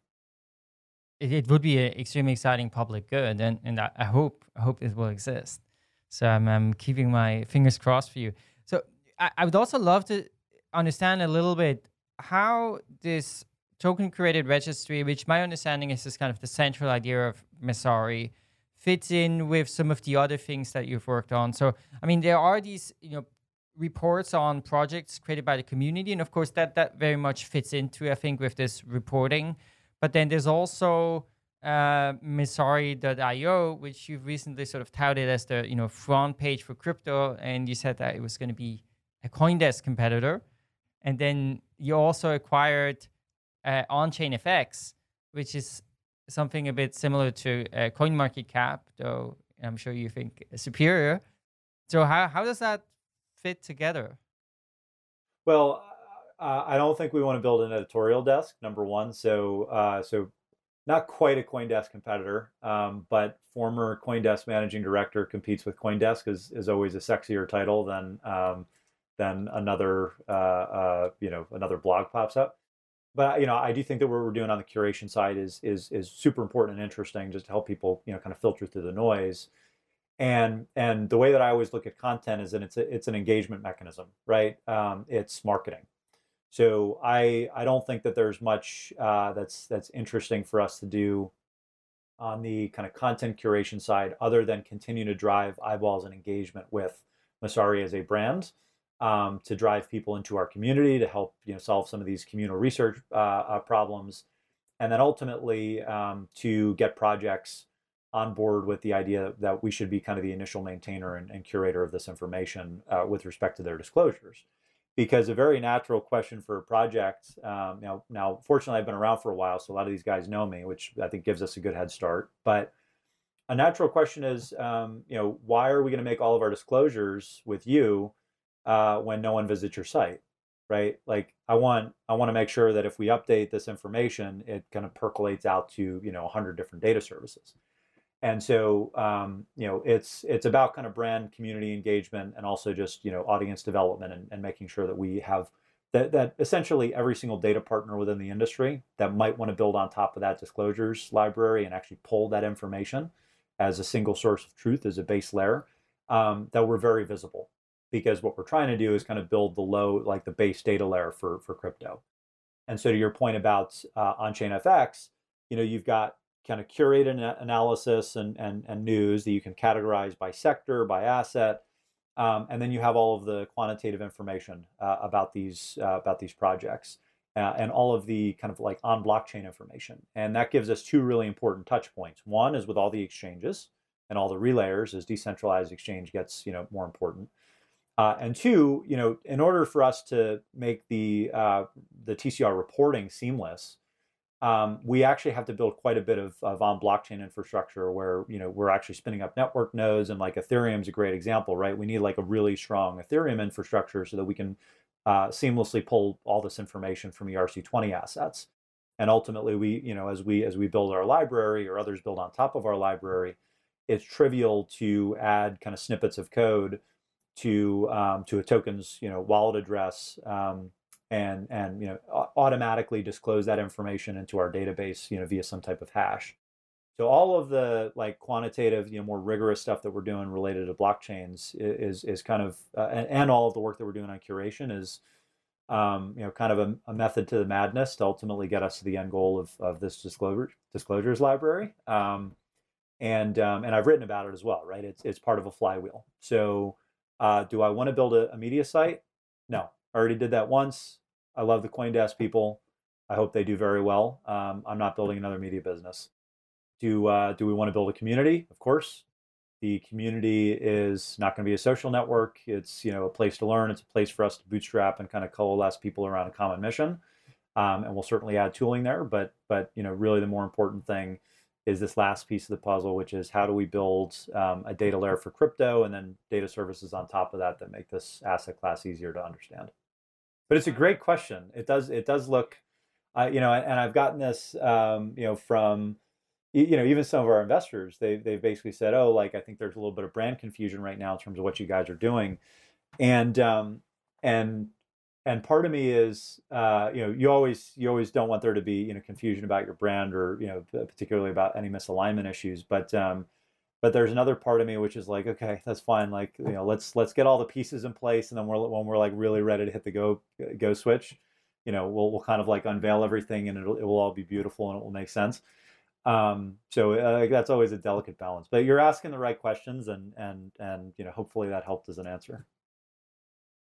It would be an extremely exciting public good. And I hope it will exist. So I'm keeping my fingers crossed for you. So I would also love to understand a little bit how this token created registry, which my understanding is kind of the central idea of Messari, fits in with some of the other things that you've worked on. So, I mean, there are these, you know, reports on projects created by the community. And of course that very much fits into, I think, with this reporting, but then there's also Messari.io, which you've recently sort of touted as the, you know, front page for crypto. And you said that it was going to be a Coindesk competitor. And then you also acquired OnChainFX, which is something a bit similar to CoinMarketCap, though I'm sure you think superior. So how does that fit together? Well, I don't think we want to build an editorial desk, number one. So so not quite a Coindesk competitor, but former Coindesk managing director compete with Coindesk is always a sexier title than another you know, another blog pops up. But you know, I do think that what we're doing on the curation side is super important and interesting, just to help people, you know, kind of filter through the noise. And the way that I always look at content is that it's an engagement mechanism, right? It's marketing. So I don't think that there's much that's interesting for us to do on the kind of content curation side, other than continue to drive eyeballs and engagement with Messari as a brand, to drive people into our community, to help, you know, solve some of these communal research problems, and then ultimately to get projects on board with the idea that we should be kind of the initial maintainer and curator of this information with respect to their disclosures. Because a very natural question for a project, now fortunately I've been around for a while, so a lot of these guys know me, which I think gives us a good head start. But a natural question is, you know, why are we going to make all of our disclosures with you when no one visits your site, right? Like I want to make sure that if we update this information, it kind of percolates out to, you know, 100 different data services. And so, you know, it's about kind of brand community engagement and also just, you know, audience development and making sure that we have that essentially every single data partner within the industry that might want to build on top of that disclosures library and actually pull that information as a single source of truth, as a base layer, that we're very visible, because what we're trying to do is kind of build the low, like the base data layer for crypto. And so to your point about OnChainFX, you know, you've got kind of curated analysis and news that you can categorize by sector, by asset, and then you have all of the quantitative information about these projects and all of the kind of like on blockchain information. And that gives us two really important touch points. One is with all the exchanges and all the relayers as decentralized exchange gets, you know, more important. And two, you know, in order for us to make the TCR reporting seamless, we actually have to build quite a bit of on-blockchain infrastructure where, you know, we're actually spinning up network nodes, and like Ethereum is a great example, right? We need like a really strong Ethereum infrastructure so that we can seamlessly pull all this information from ERC20 assets. And ultimately, we, you know, as we build our library or others build on top of our library, it's trivial to add kind of snippets of code to a token's, you know, wallet address, and you know, automatically disclose that information into our database, you know, via some type of hash. So all of the like quantitative, you know, more rigorous stuff that we're doing related to blockchains is kind of and all of the work that we're doing on curation is you know, kind of a method to the madness to ultimately get us to the end goal of this disclosures library. And I've written about it as well, right? It's part of a flywheel. So do I want to build a media site? No. I already did that once. I love the Coindesk people. I hope they do very well. I'm not building another media business. Do we want to build a community? Of course. The community is not going to be a social network. It's, you know, a place to learn. It's a place for us to bootstrap and kind of coalesce people around a common mission. And we'll certainly add tooling there, but you know, really the more important thing is this last piece of the puzzle, which is how do we build a data layer for crypto and then data services on top of that that make this asset class easier to understand. But it's a great question. It does look, you know, and I've gotten this, you know, from, you know, even some of our investors. They've basically said, oh, like, I think there's a little bit of brand confusion right now in terms of what you guys are doing, and part of me is, you know, you always don't want there to be, you know, confusion about your brand or, you know, particularly about any misalignment issues. But there's another part of me which is like, okay, that's fine. Like, you know, let's get all the pieces in place, and then when we're like really ready to hit the go switch, you know, we'll kind of like unveil everything, and it will all be beautiful and it will make sense. So that's always a delicate balance. But you're asking the right questions, and you know, hopefully that helped as an answer.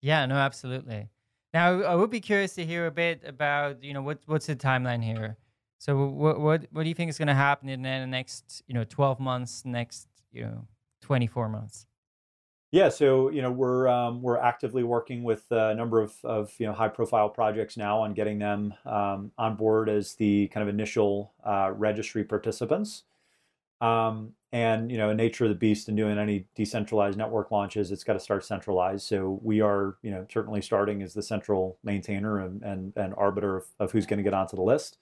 Yeah. No. Absolutely. Now, I would be curious to hear a bit about, you know, what's the timeline here? So what do you think is going to happen in the next, you know, 12 months, next, you know, 24 months? Yeah. So, you know, we're actively working with a number of you know, high profile projects now on getting them on board as the kind of initial registry participants. And, you know, in nature of the beast and doing any decentralized network launches, it's got to start centralized. So we are, you know, certainly starting as the central maintainer and arbiter of who's going to get onto the list.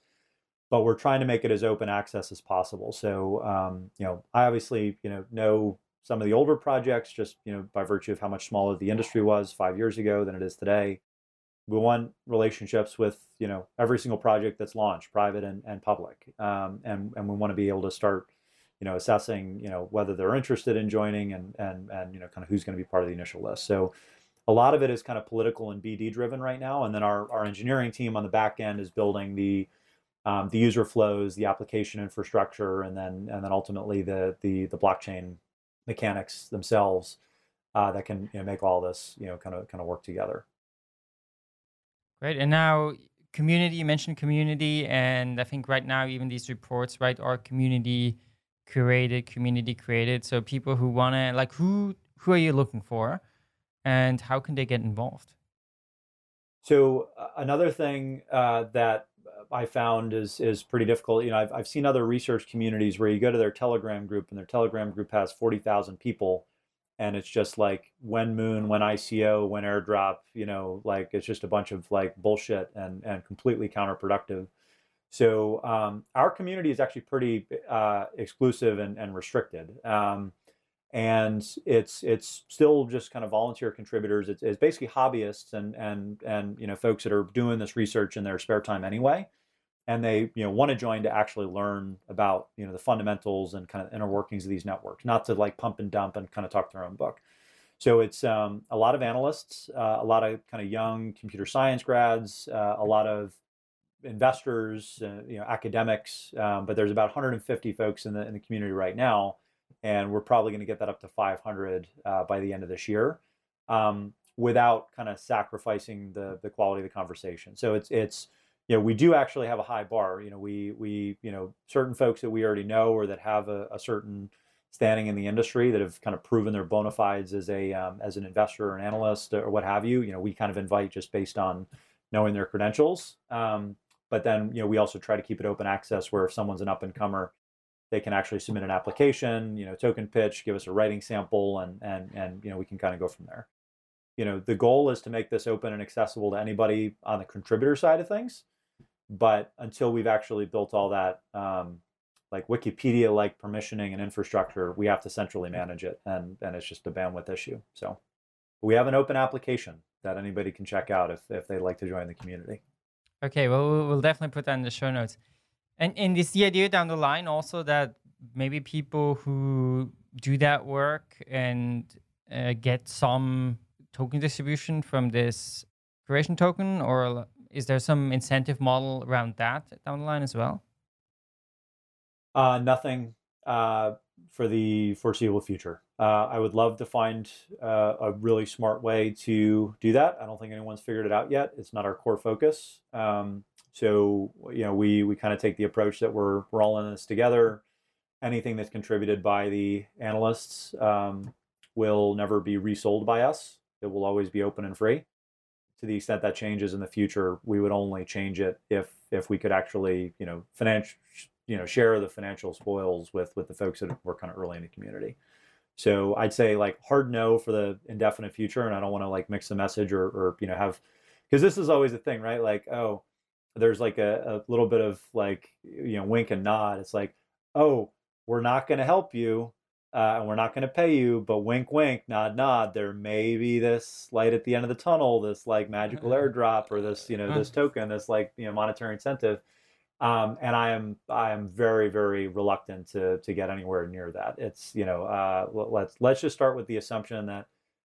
But we're trying to make it as open access as possible. So, you know, I obviously, you know some of the older projects just, you know, by virtue of how much smaller the industry was 5 years ago than it is today. We want relationships with, you know, every single project that's launched, private and public. And we want to be able to start, you know, assessing, you know, whether they're interested in joining and you know, kind of who's going to be part of the initial list. So a lot of it is kind of political and BD driven right now. And then our engineering team on the back end is building the user flows, the application infrastructure, and then ultimately the blockchain mechanics themselves that can, you know, make all this, you know, kind of work together. Great. And now community, you mentioned community, and I think right now even these reports, right, are community curated, community created. So people who want to, like, who are you looking for and how can they get involved? So another thing that I found is pretty difficult. You know, I've seen other research communities where you go to their Telegram group and their Telegram group has 40,000 people. And it's just like, when moon, when ICO, when airdrop, you know, like, it's just a bunch of like bullshit and completely counterproductive. So our community is actually pretty exclusive and restricted, and it's still just kind of volunteer contributors. It's basically hobbyists and you know, folks that are doing this research in their spare time anyway, and they, you know, want to join to actually learn about, you know, the fundamentals and kind of inner workings of these networks, not to like pump and dump and kind of talk their own book. So it's a lot of analysts, a lot of kind of young computer science grads, a lot of investors, you know, academics, but there's about 150 folks in the community right now, and we're probably going to get that up to 500 by the end of this year, without kind of sacrificing the quality of the conversation. So it's you know, we do actually have a high bar. You know, we you know, certain folks that we already know or that have a certain standing in the industry that have kind of proven their bona fides as a as an investor or an analyst or what have you. You know, we kind of invite just based on knowing their credentials. But then, you know, we also try to keep it open access where if someone's an up-and-comer, they can actually submit an application, you know, token pitch, give us a writing sample, and you know, we can kind of go from there. You know, the goal is to make this open and accessible to anybody on the contributor side of things. But until we've actually built all that, like Wikipedia-like permissioning and infrastructure, we have to centrally manage it, and it's just a bandwidth issue. So we have an open application that anybody can check out if they'd like to join the community. Okay, well, we'll definitely put that in the show notes. And is the idea down the line also that maybe people who do that work and get some token distribution from this creation token, or is there some incentive model around that down the line as well? Nothing for the foreseeable future. I would love to find a really smart way to do that. I don't think anyone's figured it out yet. It's not our core focus. So, you know, we kind of take the approach that we're all in this together. anything that's contributed by the analysts will never be resold by us. It will always be open and free. To the extent that changes in the future, we would only change it if we could actually, share the financial spoils with the folks that work kind of early in the community. So I'd say like hard no for the indefinite future, and I don't want to like mix the message or have, because this is always a thing, right? Like, oh, there's like a little bit of like, wink and nod. It's like, oh, we're not going to help you and we're not going to pay you, but wink, wink, nod, nod. There may be this light at the end of the tunnel, this like magical airdrop or this, this token, this like, monetary incentive. And I am very, very reluctant to get anywhere near that. It's, let's just start with the assumption that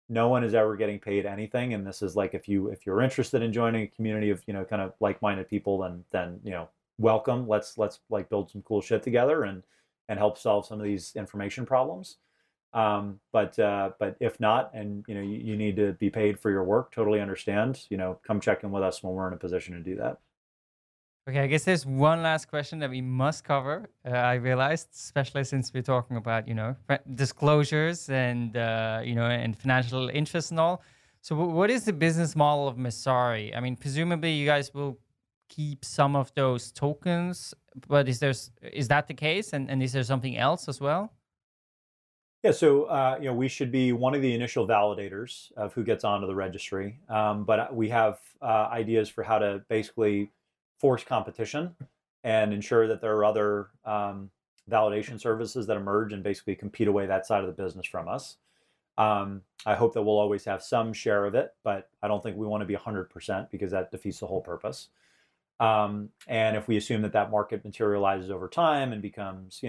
no one is ever getting paid anything. And this is like, if you're interested in joining a community of, kind of like-minded people, then, welcome. Let's like build some cool shit together and help solve some of these information problems. But if not, and you need to be paid for your work, totally understand, come check in with us when we're in a position to do that. Okay, I guess there's one last question that we must cover. I realized, especially since we're talking about, disclosures and, and financial interests and all. So what is the business model of Messari? I mean, presumably you guys will keep some of those tokens, but is that the case? And is there something else as well? Yeah, so we should be one of the initial validators of who gets onto the registry. But we have ideas for how to basically force competition and ensure that there are other validation services that emerge and basically compete away that side of the business from us. I hope that we'll always have some share of it, but I don't think we want to be 100% because that defeats the whole purpose. And if we assume that market materializes over time and becomes,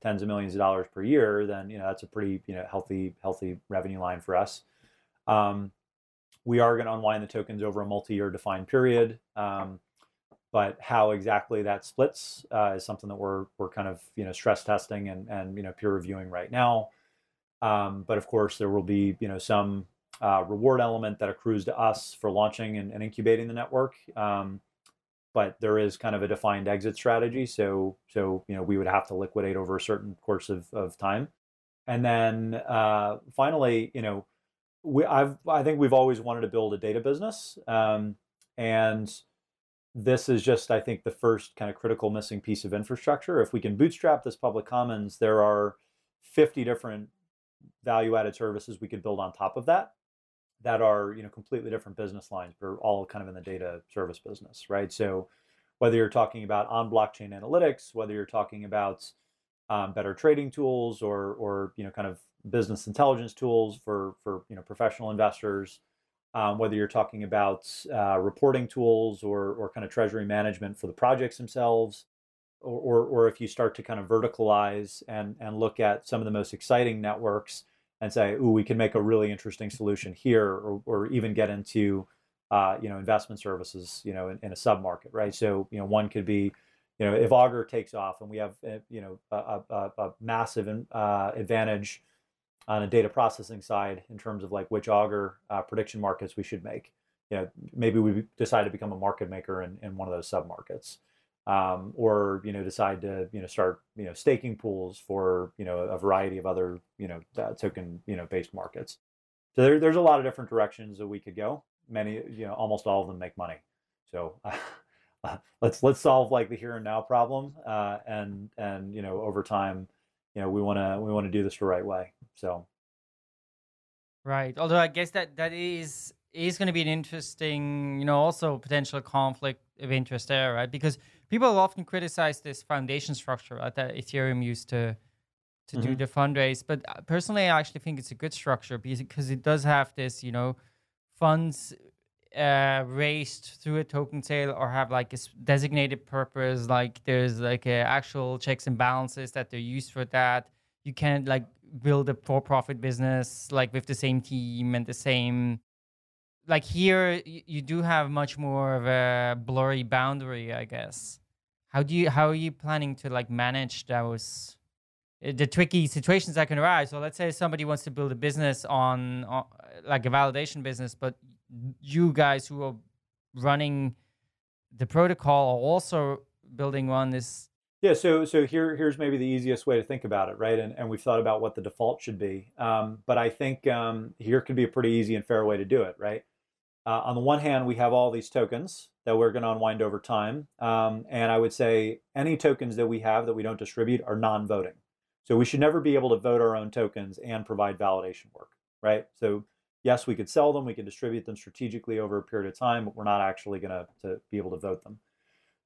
tens of millions of dollars per year, then, that's a pretty, healthy revenue line for us. We are going to unwind the tokens over a multi-year defined period. But how exactly that splits is something that we're kind of, stress testing and peer reviewing right now. But of course there will be, some, reward element that accrues to us for launching and incubating the network. But there is kind of a defined exit strategy. So we would have to liquidate over a certain course of time. And then finally, I think we've always wanted to build a data business. And this is just, I think, the first kind of critical missing piece of infrastructure. If we can bootstrap this public commons, there are 50 different value-added services we could build on top of that. That are completely different business lines, but are all kind of in the data service business, right? So whether you're talking about on-blockchain analytics, whether you're talking about better trading tools, or kind of business intelligence tools for professional investors, whether you're talking about reporting tools or kind of treasury management for the projects themselves, or if you start to kind of verticalize and look at some of the most exciting networks and say, ooh, we can make a really interesting solution here, or even get into, investment services, in a sub-market, right? So, one could be, if Augur takes off and we have, a massive advantage on a data processing side in terms of like which Augur prediction markets we should make, maybe we decide to become a market maker in one of those sub-markets. Or, decide to, start, staking pools for, a variety of other, token, based markets. So there's a lot of different directions that we could go. Many, almost all of them make money. So let's solve like the here and now problem. And, over time, we want to do this the right way. So. Right. Although I guess that is going to be an interesting, also potential conflict of interest there, right? Because people often criticize this foundation structure, right, that Ethereum used to do the fundraise. But personally, I actually think it's a good structure because it does have this, funds raised through a token sale or have like a designated purpose. Like there's like actual checks and balances that they're used for that. You can't like build a for-profit business like with the same team and the same. Like here, you do have much more of a blurry boundary, I guess. How are you planning to like manage those the tricky situations that can arise? So let's say somebody wants to build a business on like a validation business, but you guys who are running the protocol are also building one. This Yeah, so here's maybe the easiest way to think about it, right? And we've thought about what the default should be. But I think here could be a pretty easy and fair way to do it, right? On the one hand, we have all these tokens that we're going to unwind over time. And I would say any tokens that we have that we don't distribute are non-voting. So we should never be able to vote our own tokens and provide validation work, right? So yes, we could sell them, we could distribute them strategically over a period of time, but we're not actually going to be able to vote them.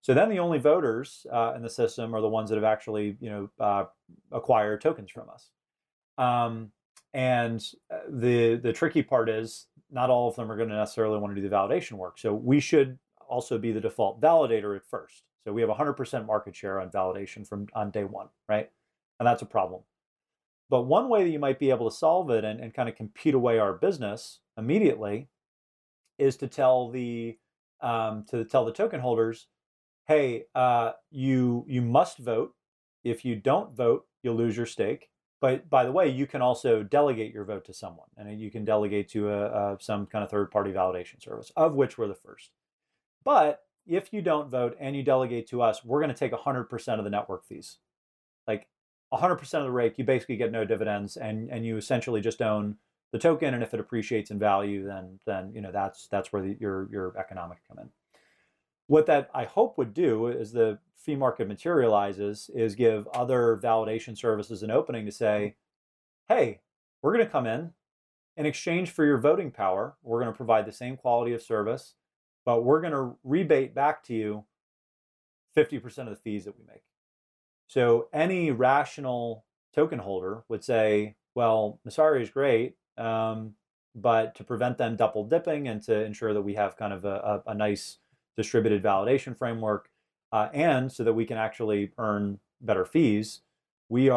So then the only voters in the system are the ones that have actually, acquired tokens from us. And the tricky part is not all of them are going to necessarily want to do the validation work. So we should also be the default validator at first. So we have 100% market share on validation from on day one, right? And that's a problem. But one way that you might be able to solve it and kind of compete away our business immediately is to tell the token holders, hey, you must vote. If you don't vote, you'll lose your stake. But by the way, you can also delegate your vote to someone, and you can delegate to some kind of third-party validation service, of which we're the first. But if you don't vote and you delegate to us, we're going to take 100% of the network fees. Like 100% of the rake, you basically get no dividends, and you essentially just own the token. And if it appreciates in value, then that's where your economics come in. What that I hope would do as the fee market materializes is give other validation services an opening to say, hey, we're going to come in exchange for your voting power, we're going to provide the same quality of service, but we're going to rebate back to you 50% of the fees that we make. So any rational token holder would say, well, Messari is great, but to prevent them double dipping and to ensure that we have kind of a nice distributed validation framework, and so that we can actually earn better fees, we're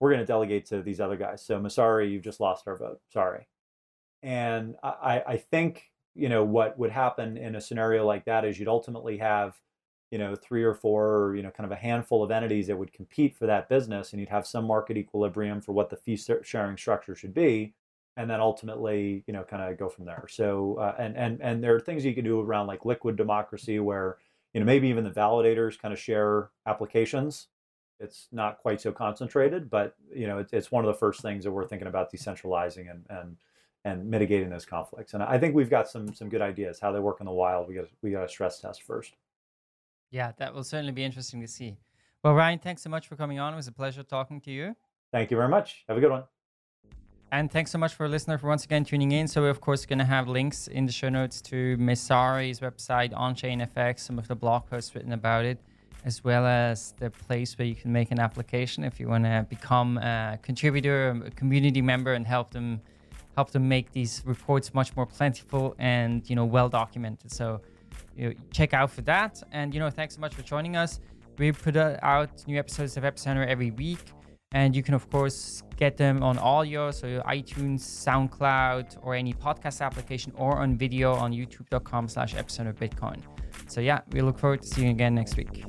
going to delegate to these other guys. So Messari, you've just lost our vote. Sorry. And I think what would happen in a scenario like that is you'd ultimately have 3 or 4 kind of a handful of entities that would compete for that business, and you'd have some market equilibrium for what the fee sharing structure should be. And then ultimately, kind of go from there. So, and there are things you can do around like liquid democracy, where maybe even the validators kind of share applications. It's not quite so concentrated, but it's one of the first things that we're thinking about decentralizing and mitigating those conflicts. And I think we've got some good ideas how they work in the wild. We got to stress test first. Yeah, that will certainly be interesting to see. Well, Ryan, thanks so much for coming on. It was a pleasure talking to you. Thank you very much. Have a good one. And thanks so much for a listener for once again tuning in. So we're of course going to have links in the show notes to Messari's website, OnChainFX, some of the blog posts written about it, as well as the place where you can make an application if you want to become a contributor, a community member, and help them make these reports much more plentiful and well documented. So check out for that. And thanks so much for joining us. We put out new episodes of Epicenter every week. And you can, of course, get them on audio, so iTunes, SoundCloud, or any podcast application, or on video on youtube.com/EpicenterBitcoin. So yeah, we look forward to seeing you again next week.